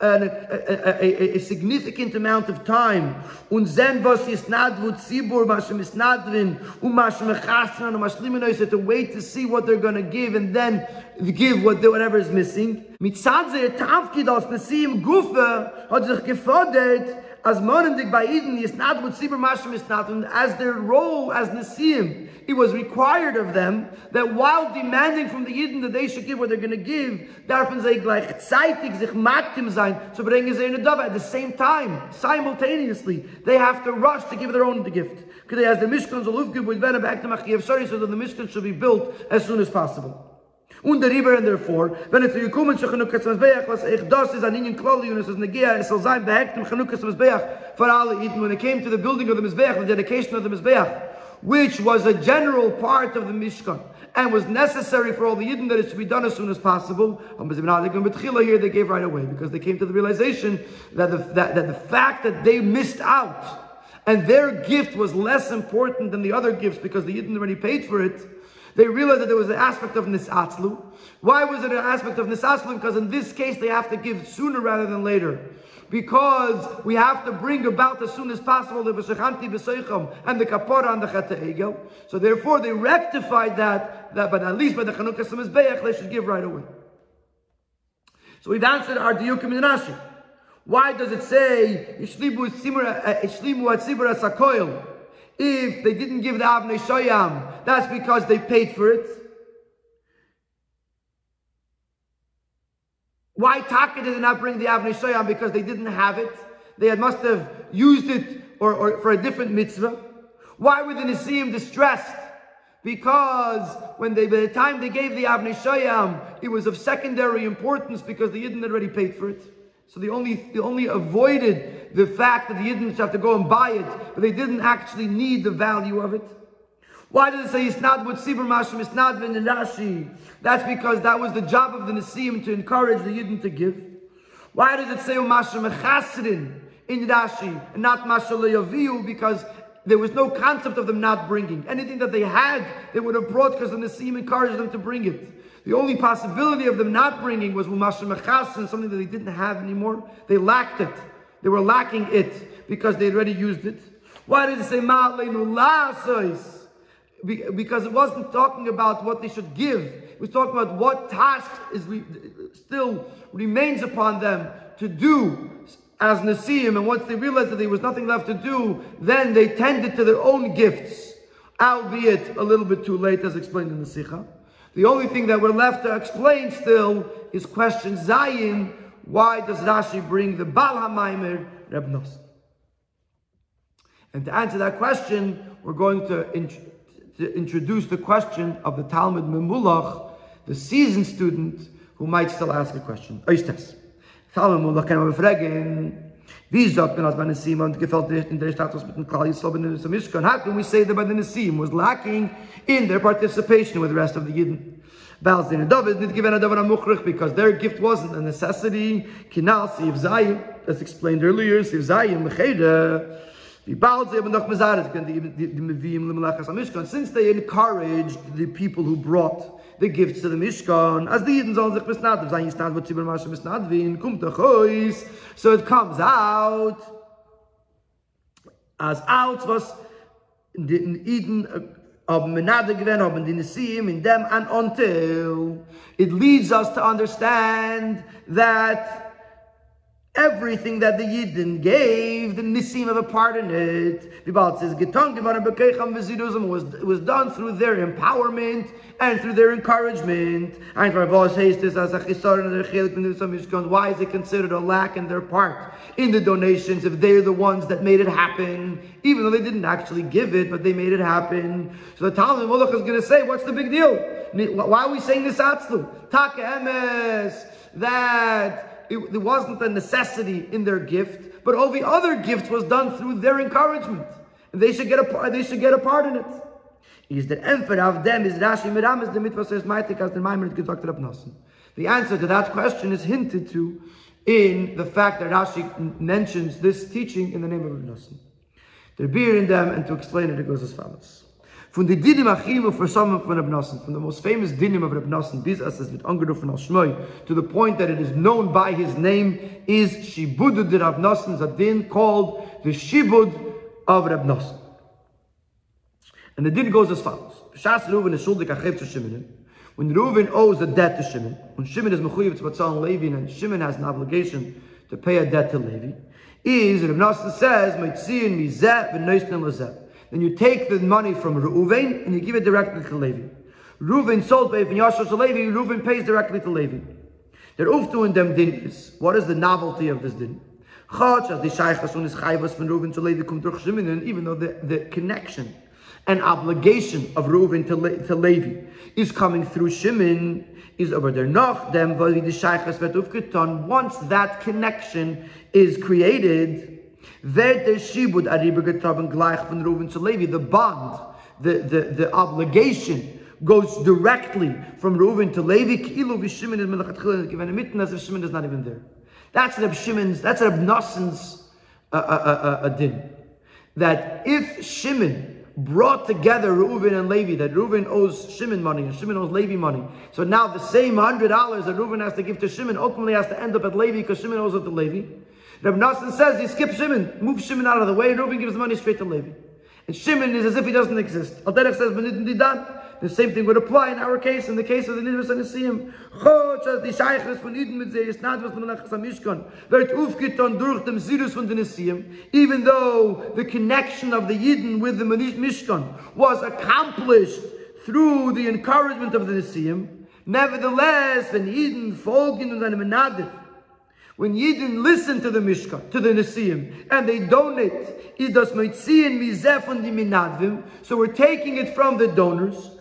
an, a, a, a, a significant amount of time. Und sehen was ist nadvu zibur, mashim ist nadvin, und mashim hachasran, und mashlimin oise, to wait to see what they're going to give, and then give what they, whatever is missing. Mitzad ze tafkid als Nesiim Gufe hat sich gefordert, as monendig by Eden ist nadvu zibur, mashim ist nadvin, as their role as Nesiim. It was required of them that while demanding from the Yidden that they should give what they're going to give, darfen sie gleichzeitig sich maktim sein, so bringen sie eine Dove. At the same time, simultaneously, they have to rush to give their own the gift. Because as the Mishkan zolufgib with vena back to machiev, sorry, so that the Mishkan should be built as soon as possible. Und der Riber, and therefore, wenn es zu gekommen zu Chanukas HaMizbeach, was ich das ist an ihnen Kloli, und es ist Negia, es soll sein behekt im Chanukas HaMizbeach for alle Eden. When it came to the building of the Mizbeach, the dedication of the Mizbeach, which was a general part of the Mishkan, and was necessary for all the Yidden that it should be done as soon as possible. Here they gave right away, because they came to the realization that the, that, that the fact that they missed out, and their gift was less important than the other gifts, because the Yidden already paid for it, they realized that there was an aspect of Nisatzlu. Why was it an aspect of Nisatzlu? Because in this case they have to give sooner rather than later, because we have to bring about as soon as possible the V'shechanti B'soicham and the Kapora and the Chata'egel. So therefore they rectified that, that but at least by the Chanukas HaMizbeach they should give right away. So we've answered our Diyukim in Rashi. Why does it say, Ishlimu Atzibur Asakoil? If they didn't give the Avnei Shoham, that's because they paid for it. Why Taka did not bring the Avnei Shoham? Because they didn't have it. They had, must have used it or, or for a different mitzvah. Why were the Nesiim distressed? Because when they, by the time they gave the Avnei Shoham, it was of secondary importance because the Yidden had already paid for it. So they only, they only avoided the fact that the Yidden have to go and buy it, but they didn't actually need the value of it. Why did it say Yisnad Butzibur Mashim Yisnad V'in Rashi? That's because that was the job of the Nesiim to encourage the Yidden to give. Why does it say Mashum Hachaserin in Rashi and not Mashum Le'Yaviu? Because there was no concept of them not bringing. Anything that they had, they would have brought because the Nesiim encouraged them to bring it. The only possibility of them not bringing was Mashum Hachaserin, something that they didn't have anymore. They lacked it. They were lacking it because they already used it. Why did it say Ma'aleinu La'asois? Because it wasn't talking about what they should give. It was talking about what task is re- still remains upon them to do as Nesiim. And once they realized that there was nothing left to do, then they tended to their own gifts, albeit a little bit too late, as explained in the Sicha. The only thing that we're left to explain still is question Zayin. Why does Rashi bring the Baal HaMaimer, Reb Nosson? And to answer that question, we're going to... Int- to introduce the question of the Talmud Memulach, the seasoned student who might still ask a question. Oish Tes. Talmud Memulach kann man befragen, wie sagt man, als bei Nesiim und gefällt nicht in der Status mit dem Klal Yisrael in der Mishkan? How can we say that by the Nesiim was lacking in their participation with the rest of the Yidden? Because their gift wasn't a necessity. Kinal Siv Zayim, as explained earlier, Siv Zayim Mecheda. Since they encouraged the people who brought the gifts to the Mishkan, as the Yidden on sich misnadv, so it comes out as out was the Yidden of menadegven of the Nesiim in them, and until it leads us to understand that everything that the Yidden gave, the Nesiim have a part in it. The Baal says, it was done through their empowerment and through their encouragement. Why is it considered a lack in their part in the donations if they're the ones that made it happen? Even though they didn't actually give it, but they made it happen. So the Talmud Memulach is going to say, what's the big deal? Why are we saying this atzlu? Taka emes, that... It, it wasn't a necessity in their gift, but all the other gift was done through their encouragement. And they should get a part. They should get a part in it. Is the answer of them is Rashi Miramis the mitzvah says meitik as the Maimon gedacht Reb Nosson. The answer to that question is hinted to in the fact that Rashi mentions this teaching in the name of Reb Nosson. There beer in them, and to explain it, it goes as follows. From the dinim achimu for some of Reb Nosson, from the most famous dinim of Reb Nosson, Bizas is with angerufen al Shmoi, to the point that it is known by his name, is Shibudu de Reb Nosson, a din called the Shibud of Reb Nosson. And the din goes as follows: when Reuven owes a debt to Shimon, when Shimon is mechuyev to Batzal Levi, and Shimon has an obligation to pay a debt to Levi, is Reb Nosson says Mitziin mizeh v'noisnim lezeh. Then you take the money from Reuven and you give it directly to Levi. Reuven sold by Yashar to Levi, Reuven pays directly to Levi. The Uftu in them din is, what is the novelty of this din? Even though the, the connection an obligation of Reuven to, Le- to Levi is coming through Shimon, is over there noch them once that connection is created, the bond, the, the, the obligation goes directly from Reuven to Levi, as if Shimon is not even there. That's Reb Shimon's, that's Reb Nosson's uh, uh, uh, uh, din. That if Shimon brought together Reuven and Levi, that Reuven owes Shimon money and Shimon owes Levi money. So now the same one hundred dollars that Reuven has to give to Shimon ultimately has to end up at Levi because Shimon owes it to Levi. Reb Nosson says he skips Shimon, moves Shimon out of the way, and Reuven gives the money straight to Levi. And Shimon is as if he doesn't exist. Al-Derech says, the same thing would apply in our case, in the case of the Nesiim and Nesiim. Even though the connection of the Yidden with the Mishkan was accomplished through the encouragement of the Nesiim, nevertheless, when Yidden folgen und seine Menadif, when Yidden listen to the Mishkan, to the Nesiim, and they donate, so we're taking it from the donors,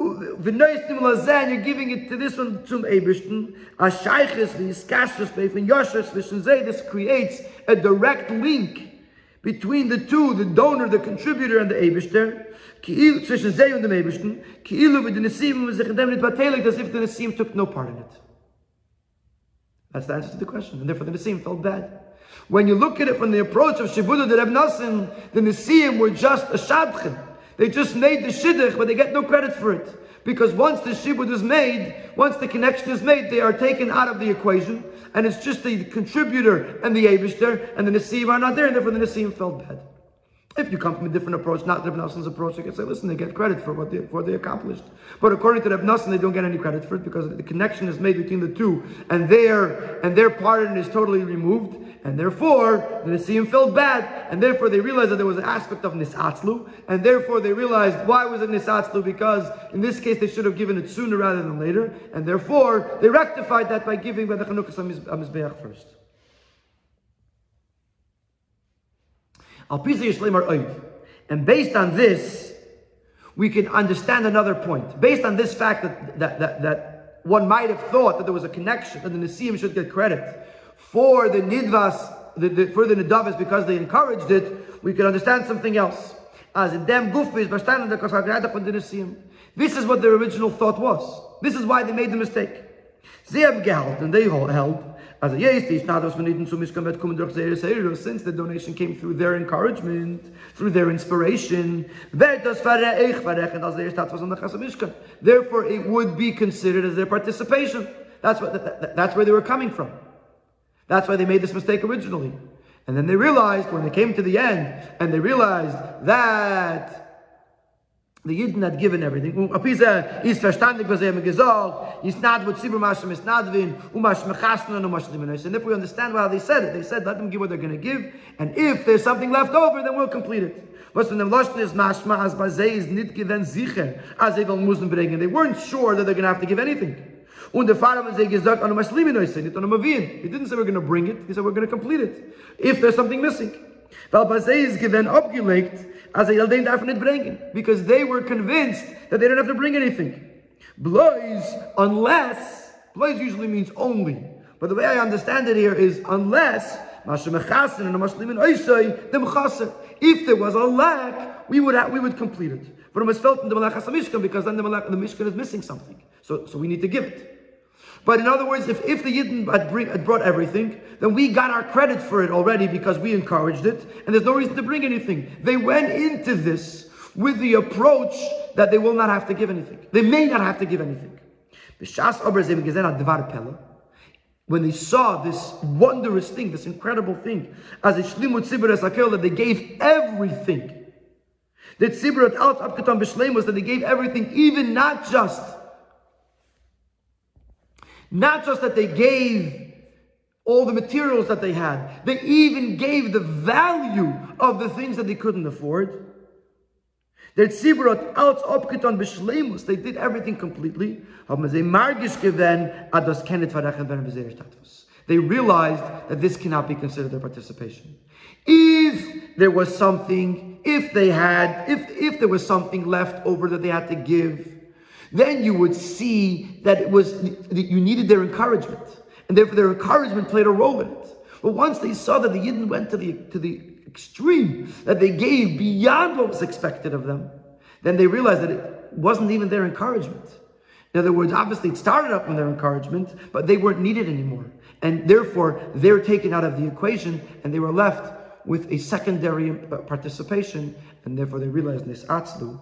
and you're giving it to this one, zum Abishter. This creates a direct link between the two, the donor, the contributor, and the Abishter. As if the Nesiim took no part in it. That's the answer to the question. And therefore the Nesiim felt bad. When you look at it from the approach of Shibuda, the Reb Nosson, the Nesiim were just a shadchan. They just made the shidduch, but they get no credit for it. Because once the shibud is made, once the connection is made, they are taken out of the equation, and it's just the contributor and the abishter, and the Nesiim are not there, and therefore the Nesiim felt bad. If you come from a different approach, not Reb Nosson's approach, you can say, listen, they get credit for what they, for what they accomplished. But according to Reb Nosson, they don't get any credit for it, because the connection is made between the two, and their, and their part in it is totally removed. And therefore, the Nesiim felt bad, and therefore they realized that there was an aspect of Nisatzlu, and therefore they realized, why was it Nisatzlu? Because in this case they should have given it sooner rather than later, and therefore they rectified that by giving by the Chanukas HaMizbeach first. And based on this, we can understand another point. Based on this fact that, that, that, that one might have thought that there was a connection, that the Nesiim should get credit for the nidvas, the, the, for the nidavas, because they encouraged it, we can understand something else. As in dem gufis, b'shtanan dekasagrada from the Nesiim. This is what their original thought was. This is why they made the mistake. They have geheld, and they held, as a yes, the ishnados v'nidin sumishkan betkum durch zeiris eiros, since the donation came through their encouragement, through their inspiration, verdos fareich varech, and as the ishnados on the chasamishkan. Therefore, it would be considered as their participation. That's what. That, that, that's where they were coming from. That's why they made this mistake originally. And then they realized, when they came to the end, and they realized that the Yidden had given everything. And if we understand how they said it, they said, let them give what they're going to give, and if there's something left over, then we'll complete it. And they weren't sure that they're going to have to give anything. He didn't say we're going to bring it, he said we're going to complete it, if there's something missing. Because they were convinced that they didn't have to bring anything. Blois, unless, blois usually means only, but the way I understand it here is unless, if there was a lack, we would have, we would complete it. But it was felt in the malacha Mishkan, because then the malacha the Mishkan is missing something, so so we need to give it. But in other words, if, if the Yidden had, bring, had brought everything, then we got our credit for it already because we encouraged it, and there's no reason to bring anything. They went into this with the approach that they will not have to give anything. They may not have to give anything. When they saw this wondrous thing, this incredible thing, as a shlimut tzibur esakel, that they gave everything. That tzibur at alt abketam b'shleimus, that they gave everything, even not just, not just that they gave all the materials that they had. They even gave the value of the things that they couldn't afford. That tzibur at alt abketam b'shleimus, they did everything completely. They realized that this cannot be considered their participation. If there was something, if if they had, if, if there was something left over that they had to give, then you would see that it was, that you needed their encouragement. And therefore their encouragement played a role in it. But once they saw that the Yidden went to the, to the extreme, that they gave beyond what was expected of them, then they realized that it wasn't even their encouragement. In other words, obviously it started up on their encouragement, but they weren't needed anymore. And therefore, they're taken out of the equation, and they were left with a secondary participation, and therefore they realized Nisatzlu,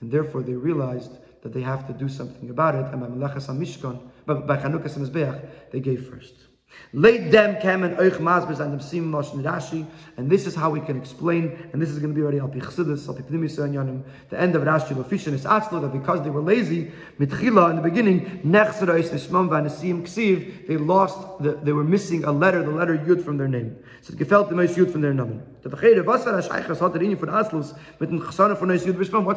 and therefore they realized that they have to do something about it, and by Melachas HaMishkan, by Chanukas HaMizbeach, they gave first. Late dem came and oich masbis and Nesiim Moshe Rashi, and this is how we can explain, and this is going to be already al pichsidus, al pipnimis yanyanim. The end of Rashi lofishin is atzlo that because they were lazy mitchila in the beginning nechserois nishmam v'anesim ksiv, they lost, the, they were missing a letter, the letter yud from their name. So gefällt the most yud from their name. What's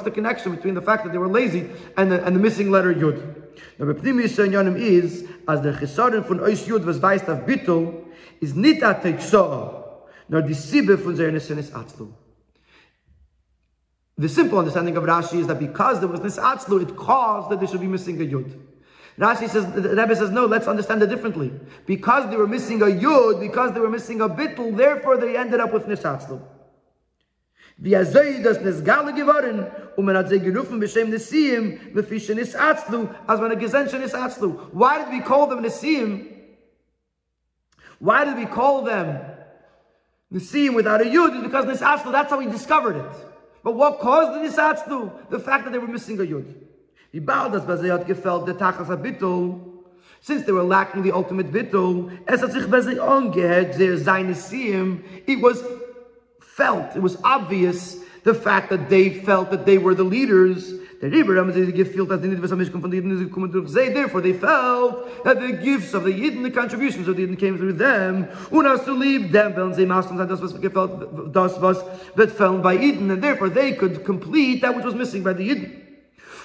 the connection between the fact that they were lazy and the, and the missing letter yud? Now, the pnimis yanyanim is as the chesaron from ois yud was based of bitul is not a teiksoa nor the sibe from zaynesin is atzlu. The simple understanding of Rashi is that because there was this atzlu, it caused that they should be missing a yud. Rashi says, the Rebbe says, no, let's understand it differently. Because they were missing a yud, because they were missing a bittul, therefore they ended up with nisatzlu. Why did we call them Nesiim? Why did we call them Nesiim without a yud? It's because nisatzlu, that's how we discovered it. But what caused the nisatzlu? The fact that they were missing a yud. Since they were lacking the ultimate bittul, it was felt, it was obvious, the fact that they felt that they were the leaders. Therefore, they felt that the gifts of the Yidden, the contributions of the Yidden came through them. And therefore, they could complete that which was missing by the Yidden.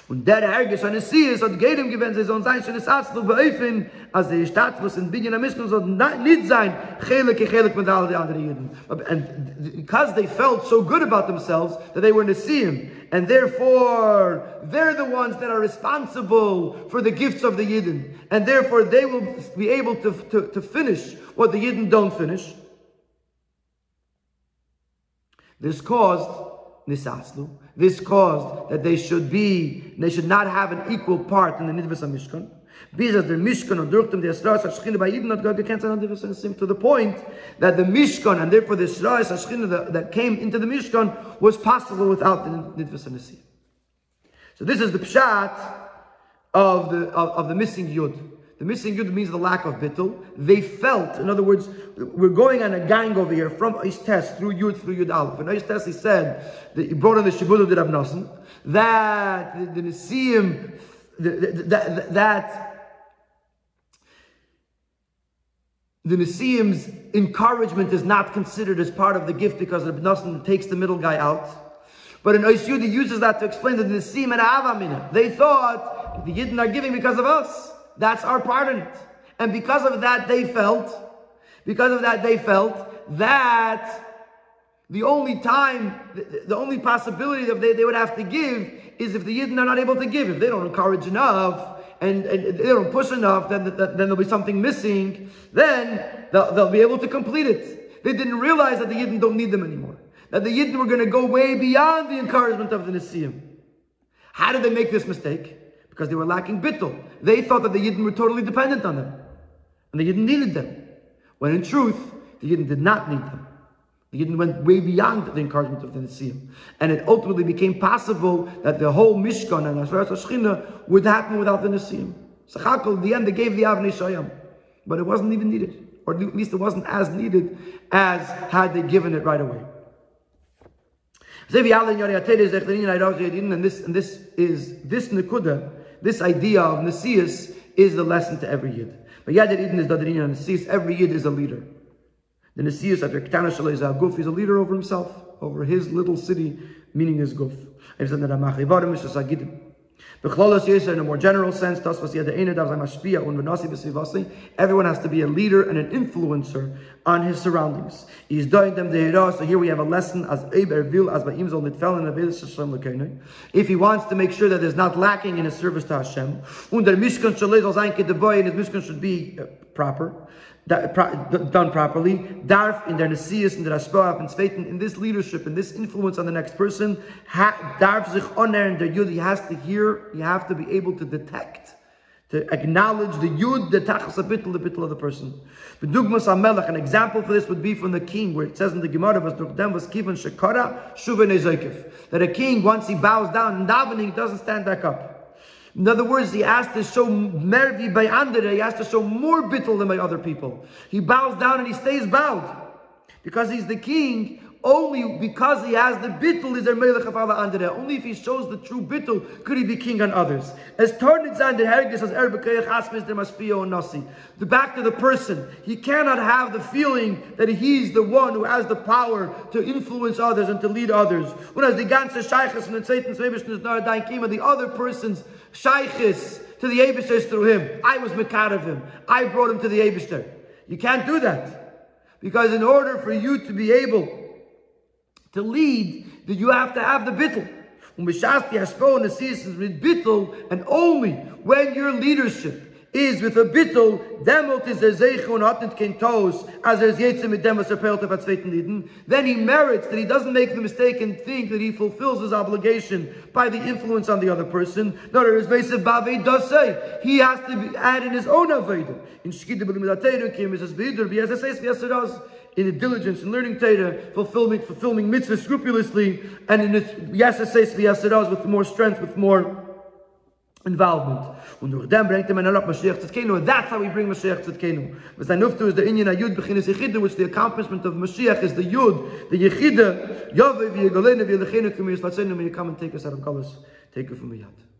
And that ergish on Nesiim had gedem given his own sein is atzlu beefen as the status in binyan mishkan so nit sein chelek chelek mit all the andere Juden. And because they felt so good about themselves that they were Nesiim, and therefore they're the ones that are responsible for the gifts of the Yidden, and therefore they will be able to to, to finish what the Yidden don't finish. This caused Nisatzlu. This caused that they should be, they should not have an equal part in the Nidvus HaMishkan. To the point that the Mishkan, and therefore the Shras HaShechina that came into the Mishkan, was possible without the Nidvus HaNesiim. So this is the Pshat of the, of, of the missing Yud. The missing yud means the lack of bittul. They felt, in other words, we're going on a gang over here from Oish Tes through Yud, through Yud Aleph. And Oish Tes, he said, that he brought in the Shibud of the Reb Nosson, that the Nesiim, that, that the Nesiim's encouragement is not considered as part of the gift because Reb Nosson takes the middle guy out. But in Oish Yud, he uses that to explain that the Nesiim and Avamina, they thought the Yidden are giving because of us. That's our part in it. And because of that, they felt, because of that, they felt that the only time, the, the only possibility that they, they would have to give is if the Yidden are not able to give. If they don't encourage enough and, and they don't push enough, then, then, then there'll be something missing. Then they'll, they'll be able to complete it. They didn't realize that the Yidden don't need them anymore. That the Yidden were going to go way beyond the encouragement of the Nesiim. How did they make this mistake? Because they were lacking bittul. They thought that the Yidden were totally dependent on them. And the Yidden needed them. When in truth, the Yidden did not need them. The Yidden went way beyond the encouragement of the Nesiim. And it ultimately became possible that the whole Mishkan and Asherat HaShechina would happen without the Nesiim. Sechakol, in the end, they gave the Avnei Shoham. But it wasn't even needed. Or at least it wasn't as needed as had they given it right away. And this, and this is, this Nekuda, this idea of Nesius is the lesson to every Yid. But Yad Yidin is Dadrinya and Nesius. Every Yid is a leader. The Nesius after Ketana Shalei Zaguf is a leader over himself, over his little city, meaning his Guf. B'chlolos Yisrael, in a more general sense, everyone has to be a leader and an influencer on his surroundings. So here we have a lesson as if he wants to make sure that there's not lacking in his service to Hashem, and his Mishkan should be proper, done properly. Darf in their Nesiis, in their Ashpoah, in Sveiten, in this leadership, in this influence on the next person, Darf sich onern der Yud. He has to hear, you have to be able to detect, to acknowledge the Yud, the Tachas HaBitl, the Bitl of the person. B'dugmas HaMelech, an example for this would be from the king, where it says in the Gemara, that a king, once he bows down in davening, he doesn't stand back up. In other words, he has to show mervi by andere, he has to show more bittul than by other people. He bows down and he stays bowed. Because he's the king, only because he has the bittul is there melech of ala andere. Only if he shows the true bittul could he be king on others. As tornitz and the hergis as erbekeyach asmis there must be o nasi. The back to the person, he cannot have the feeling that he's the one who has the power to influence others and to lead others. Whereas the ganze shaychus and the tzeitin svebishnis naradayin kima, the other person's shaykhis to the abishter through him. I was mekar of him. I brought him to the abishter. You can't do that. Because in order for you to be able to lead, you have to have the bittul. And only when your leadership is with a bittul, then he merits that he doesn't make the mistake and think that he fulfills his obligation by the influence on the other person. No, there is basic bavei does say he has to add in his own avodah. In in the diligence in learning Torah, fulfilling fulfilling mitzvahs scrupulously, and in its yeses v'yeseros with more strength, with more involvement. And that's how we bring Mashiach Tzidkenu. As I nuftu is the inyan ayud b'chinas yichida, which the accomplishment of Mashiach is the yud, the yichida. Yavei v'yegolenu v'yelechenu kumiyus latzenu. May you come and take us out of galus. Take it from me yad.